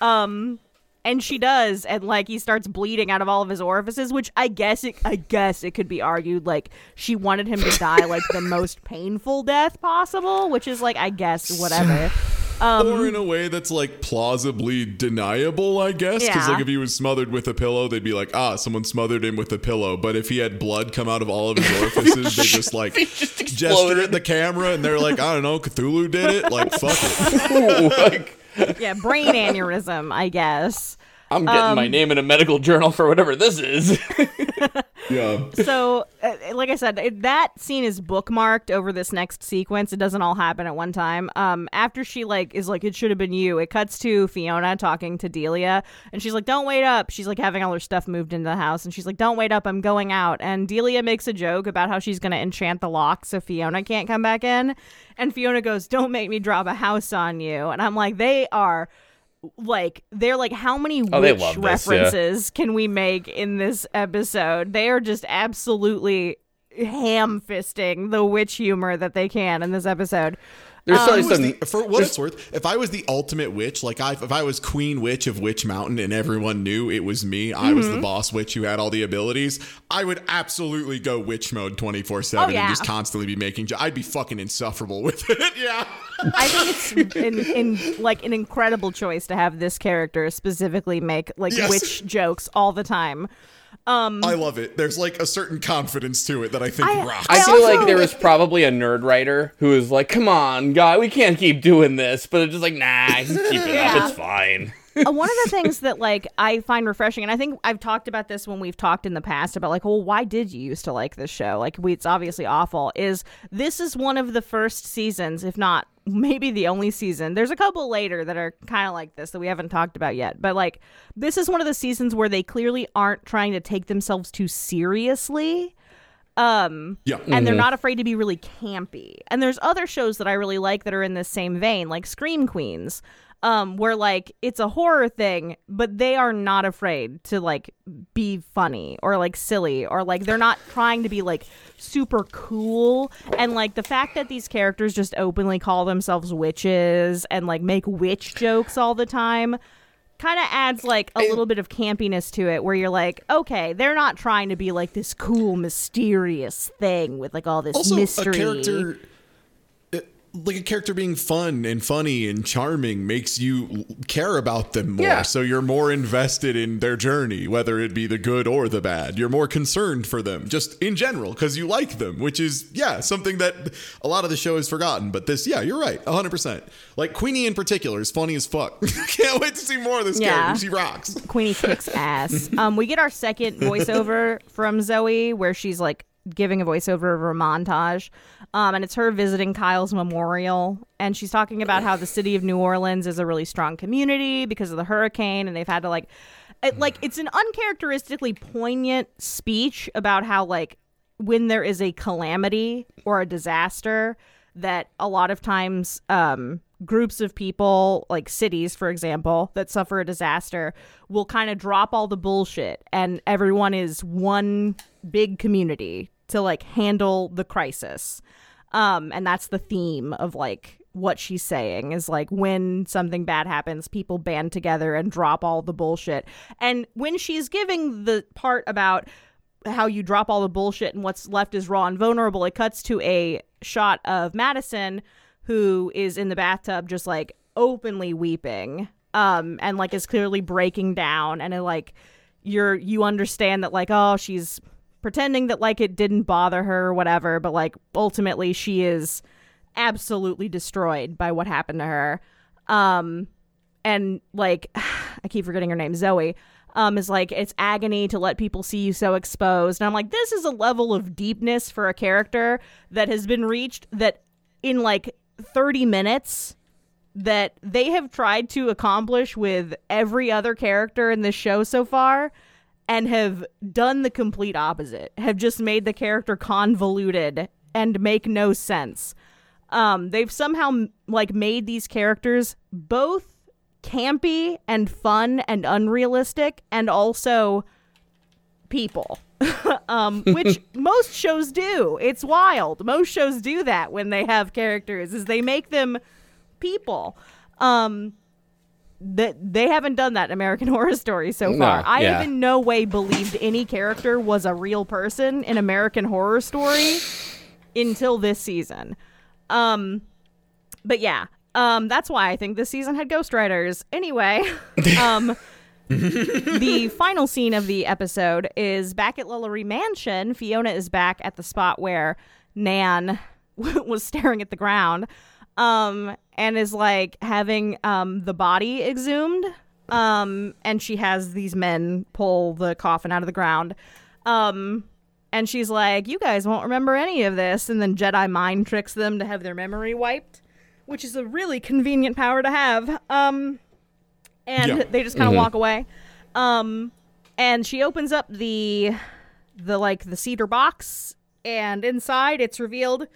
Um, and she does, and like he starts bleeding out of all of his orifices, which I guess it, I guess it could be argued like she wanted him to die like the most painful death possible, which is like, I guess, whatever. Um, or in a way that's like plausibly deniable, I guess, because yeah. like if he was smothered with a pillow, they'd be like, ah, someone smothered him with a pillow. But if he had blood come out of all of his orifices, they just like they just gesture at the camera and they're like, I don't know, Cthulhu did it. Like, fuck it. Like, yeah, brain aneurysm, I guess. I'm getting um, my name in a medical journal for whatever this is. Yeah. So, uh, like I said, it, that scene is bookmarked over this next sequence. It doesn't all happen at one time. Um, after she like is like, it should have been you. It cuts to Fiona talking to Delia, and she's like, "Don't wait up." She's like having all her stuff moved into the house, and she's like, "Don't wait up. I'm going out." And Delia makes a joke about how she's gonna enchant the lock so Fiona can't come back in, and Fiona goes, "Don't make me drop a house on you." And I'm like, they are. Like, they're like, how many oh, witch references this, yeah. can we make in this episode? They are just absolutely ham-fisting the witch humor that they can in this episode. There's um, some, the, for what there's, it's worth, if I was the ultimate witch, like I, if I was Queen Witch of Witch Mountain and everyone knew it was me, I mm-hmm. was the boss witch who had all the abilities, I would absolutely go witch mode twenty-four seven oh, yeah. and just constantly be making jo- I'd be fucking insufferable with it, yeah. I think it's in, in, like an incredible choice to have this character specifically make like yes. witch jokes all the time. Um, I love it. There's like a certain confidence to it that I think I, rocks. I feel also, like there was probably a nerd writer who was like, come on, guy, we can't keep doing this. But it's just like, nah, keep it yeah. up. It's fine. One of the things that like I find refreshing, and I think I've talked about this when we've talked in the past about like, well, why did you used to like this show? Like, we, it's obviously awful. Is this is one of the first seasons, if not maybe the only season. There's a couple later that are kind of like this that we haven't talked about yet. But like, this is one of the seasons where they clearly aren't trying to take themselves too seriously. Um, yeah. And mm-hmm. they're not afraid to be really campy. And there's other shows that I really like that are in this same vein, like Scream Queens. Um, where like it's a horror thing, but they are not afraid to like be funny or like silly or like they're not trying to be like super cool. And like the fact that these characters just openly call themselves witches and like make witch jokes all the time kind of adds like a little bit of campiness to it where you're like, okay, they're not trying to be like this cool, mysterious thing with like all this also, mystery. A character- like a character being fun and funny and charming makes you care about them more. Yeah. So you're more invested in their journey, whether it be the good or the bad. You're more concerned for them just in general because you like them, which is, yeah, something that a lot of the show has forgotten. But this, yeah, you're right. one hundred percent. Like Queenie in particular is funny as fuck. Can't wait to see more of this yeah. character. She rocks. Queenie kicks ass. um, we get our second voiceover from Zoe where she's like giving a voiceover of her montage. Um, and it's her visiting Kyle's memorial. And she's talking about how the city of New Orleans is a really strong community because of the hurricane. And they've had to like, it, like, it's an uncharacteristically poignant speech about how like when there is a calamity or a disaster that a lot of times um, groups of people like cities, for example, that suffer a disaster will kind of drop all the bullshit. And everyone is one big community to like handle the crisis. Um, and that's the theme of like what she's saying is like when something bad happens, people band together and drop all the bullshit. And when she's giving the part about how you drop all the bullshit and what's left is raw and vulnerable, it cuts to a shot of Madison who is in the bathtub just like openly weeping um, and like is clearly breaking down. And it, like you're you understand that like, oh, she's pretending that, like, it didn't bother her or whatever, but, like, ultimately she is absolutely destroyed by what happened to her. Um, and, like, I keep forgetting her name, Zoe, um, is like, it's agony to let people see you so exposed. And I'm like, this is a level of deepness for a character that has been reached that in, like, thirty minutes that they have tried to accomplish with every other character in this show so far, and have done the complete opposite, have just made the character convoluted and make no sense. Um, they've somehow, like, made these characters both campy and fun and unrealistic, and also people, um, which most shows do. It's wild. Most shows do that when they have characters, is they make them people. Um, That they haven't done that in American Horror Story so far. No, I yeah. have in no way believed any character was a real person in American Horror Story until this season. Um, but yeah, um, that's why I think this season had ghostwriters. Anyway, um, the final scene of the episode is back at Lalaurie Mansion. Fiona is back at the spot where Nan was staring at the ground. Um, and is, like, having, um, the body exhumed, um, and she has these men pull the coffin out of the ground, um, and she's like, you guys won't remember any of this, and then Jedi mind tricks them to have their memory wiped, which is a really convenient power to have, um, and yeah. they just kind of mm-hmm. walk away, um, and she opens up the, the, like, the cedar box, and inside it's revealed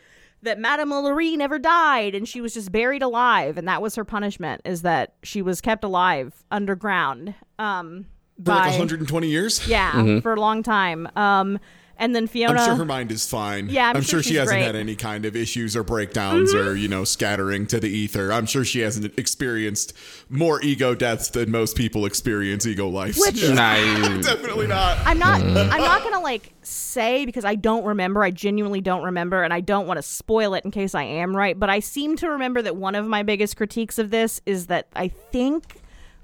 that Madame Lalaurie never died, and she was just buried alive, and that was her punishment, is that she was kept alive underground. Um, for by, like one hundred twenty years? Yeah, mm-hmm. for a long time. Um, and then Fiona... I'm sure her mind is fine. Yeah, I'm, I'm sure, sure she hasn't great. had any kind of issues or breakdowns mm-hmm. or, you know, scattering to the ether. I'm sure she hasn't experienced more ego deaths than most people experience ego lives. Which... Yeah. Nice. Definitely not. I'm not, I'm not going to, like... say, because I don't remember, I genuinely don't remember, and I don't want to spoil it in case I am right, but I seem to remember that one of my biggest critiques of this is that I think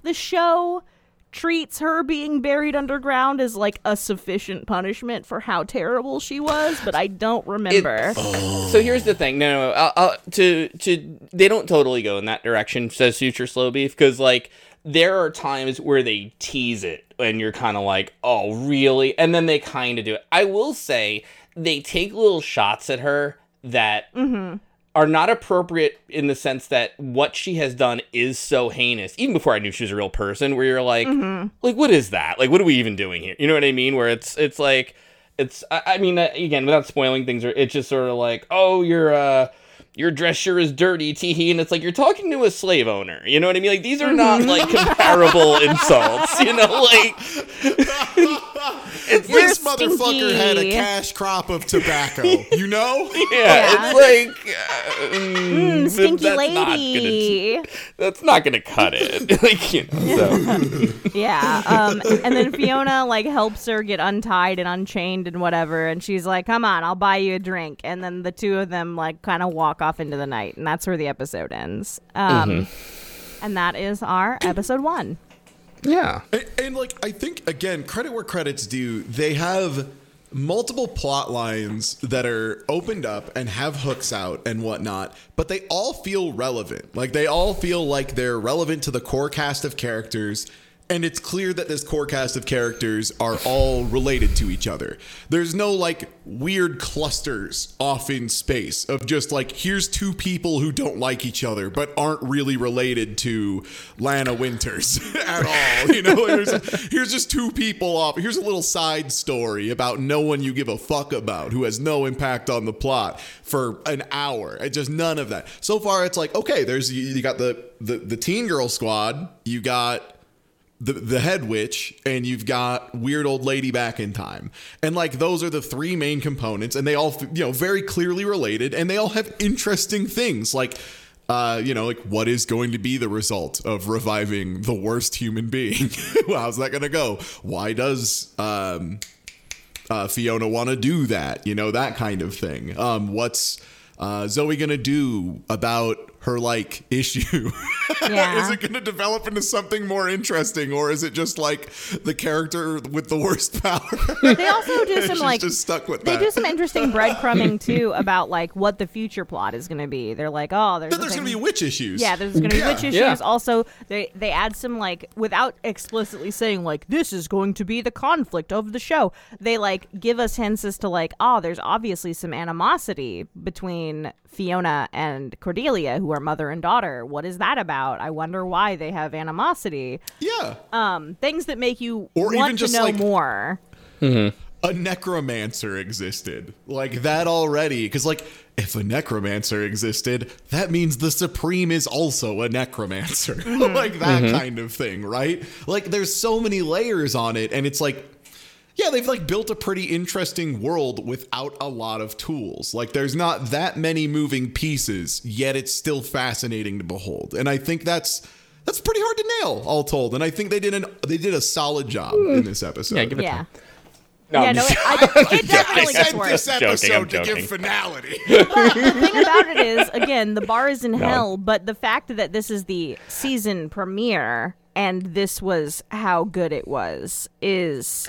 the show treats her being buried underground as, like, a sufficient punishment for how terrible she was, but I don't remember. Oh. So here's the thing, no, no, I'll, I'll, to, to, they don't totally go in that direction, says Future Slow Beef, because, like, there are times where they tease it, and you're kind of like, oh, really? And then they kind of do it. I will say, they take little shots at her that mm-hmm. are not appropriate in the sense that what she has done is so heinous, even before I knew she was a real person, where you're like, mm-hmm. like, what is that? Like, what are we even doing here? You know what I mean? Where it's it's like, it's, I, I mean, again, without spoiling things, it's just sort of like, oh, you're, uh, your dress sure is dirty, teehee, and it's like, you're talking to a slave owner, you know what I mean? Like, these are not, like, comparable insults, you know, like... it's this like, motherfucker stinky. Had a cash crop of tobacco, you know? Yeah, yeah. It's like... Uh, mm, mm, stinky that's lady. Not gonna, that's not gonna cut it, like, you know, so... yeah, um, and then Fiona, like, helps her get untied and unchained and whatever, and she's like, come on, I'll buy you a drink, and then the two of them, like, kind of walk off into the night, and that's where the episode ends. Um, mm-hmm. And that is our episode one. Yeah. And, and, like, I think, again, credit where credit's due, they have multiple plot lines that are opened up and have hooks out and whatnot, but they all feel relevant. Like, they all feel like they're relevant to the core cast of characters. And it's clear that this core cast of characters are all related to each other. There's no, like, weird clusters off in space of just, like, here's two people who don't like each other but aren't really related to Lana Winters at all. You know, here's, here's just two people off. Here's a little side story about no one you give a fuck about who has no impact on the plot for an hour. It's just none of that. So far, it's like, okay, there's you, you got the, the, the teen girl squad. You got... The, the head witch, and you've got weird old lady back in time, and, like, those are the three main components, and they all, you know, very clearly related, and they all have interesting things, like, uh, you know, like, what is going to be the result of reviving the worst human being? How's that gonna go? Why does um, uh, Fiona want to do that? You know, that kind of thing. Um, what's uh, Zoe gonna do about her like issue. Yeah. Is it going to develop into something more interesting, or is it just like the character with the worst power? They also do some like just stuck with they that. do some interesting breadcrumbing too about like what the future plot is going to be. They're like, oh, there's, there's going to be witch issues. Yeah, there's going to be yeah. witch issues. Yeah. Also, they they add some like without explicitly saying like this is going to be the conflict of the show. They like give us hints as to like, oh, there's obviously some animosity between Fiona and Cordelia, who are mother and daughter. What is that about? I wonder why they have animosity. Yeah. Um, things that make you or want even just to know like, more. Mm-hmm. A necromancer existed. Like that already. Because like if a necromancer existed, that means the Supreme is also a necromancer. Mm-hmm. Like that mm-hmm. kind of thing, right? Like there's so many layers on it. And it's like, yeah, they've like built a pretty interesting world without a lot of tools. Like there's not that many moving pieces, yet it's still fascinating to behold. And I think that's that's pretty hard to nail, all told. And I think they did an they did a solid job in this episode. Yeah, give it yeah. time. No, yeah, no, it, I, it definitely gets worse. This episode I'm joking, I'm joking. To give finality. But the thing about it is, again, the bar is in no. hell, but the fact that this is the season premiere and this was how good it was is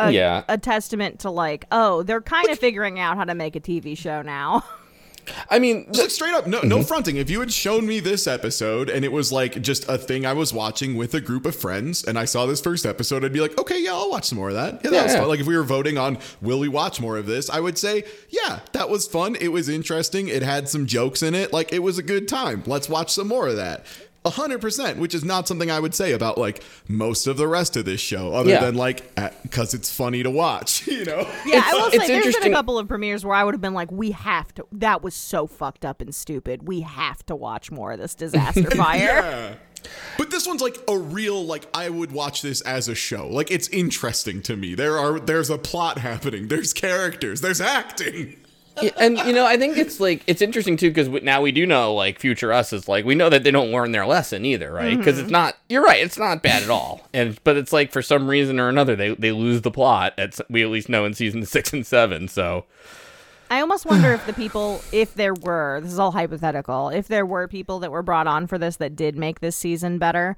a, yeah. a testament to like, oh, they're kind of figuring out how to make a T V show now. I mean, just like straight up, no, mm-hmm. no fronting. If you had shown me this episode and it was like just a thing I was watching with a group of friends and I saw this first episode, I'd be like, okay, yeah, I'll watch some more of that. Yeah, that yeah, was yeah. fun. Like if we were voting on, will we watch more of this? I would say, yeah, that was fun. It was interesting. It had some jokes in it. Like it was a good time. Let's watch some more of that. A hundred percent, which is not something I would say about like most of the rest of this show, other yeah. than like because it's funny to watch, you know. Yeah, I will say there's been a couple of premieres where I would have been like, we have to. That was so fucked up and stupid. We have to watch more of this disaster fire. yeah. But this one's like a real like I would watch this as a show. Like it's interesting to me. There are there's a plot happening. There's characters. There's acting. And, you know, I think it's, like, it's interesting, too, because now we do know, like, future us is, like, we know that they don't learn their lesson either, right? Because mm-hmm. it's not, you're right, it's not bad at all. And But it's, like, for some reason or another, they, they lose the plot. At, we at least know in season six and seven, so. I almost wonder if the people, if there were, this is all hypothetical, if there were people that were brought on for this that did make this season better,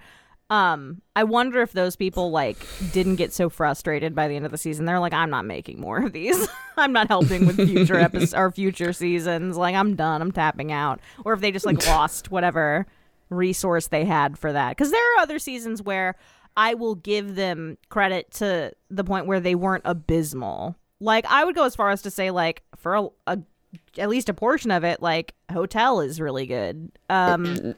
Um, I wonder if those people, like, didn't get so frustrated by the end of the season. They're like, I'm not making more of these. I'm not helping with future episodes or future seasons. Like, I'm done. I'm tapping out. Or if they just, like, lost whatever resource they had for that. Because there are other seasons where I will give them credit to the point where they weren't abysmal. Like, I would go as far as to say, like, for a, a at least a portion of it, like, Hotel is really good. Um...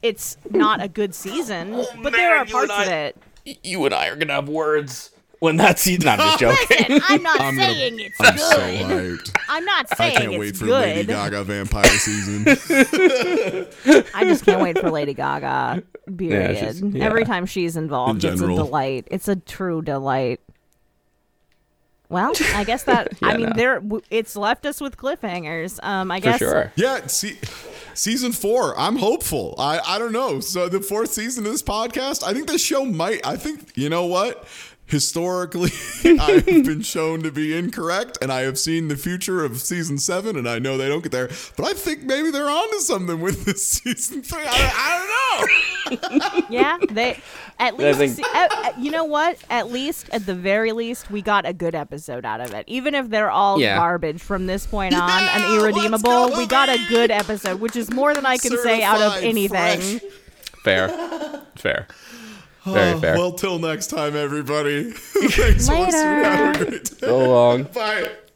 It's not a good season, oh, but man, there are parts I, of it. You and I are going to have words when that season. No, I'm just joking. Listen, I'm not I'm saying gonna, it's I'm good. So I'm not saying it's good. I can't wait for good. Lady Gaga vampire season. I just can't wait for Lady Gaga, period. Yeah, yeah. Every time she's involved, In it's a delight. It's a true delight. Well, I guess that, yeah, I mean, no. there it's left us with cliffhangers. Um, I For guess. Sure. Yeah, see, season four, I'm hopeful. I, I don't know. So the fourth season of this podcast, I think this show might, I think, you know what? Historically, I've been shown to be incorrect, and I have seen the future of season seven, and I know they don't get there. But I think maybe they're onto something with this season three. I, I don't know. Yeah, they at least think- uh, you know what? At least at the very least, we got a good episode out of it. Even if they're all yeah. garbage from this point on yeah, and irredeemable, go, we got a good episode, which is more than I can say out of anything. Fresh. Fair, fair. Very fair. Well, till next time, everybody. Thanks Later. Once again. Have a great day. So long. Bye.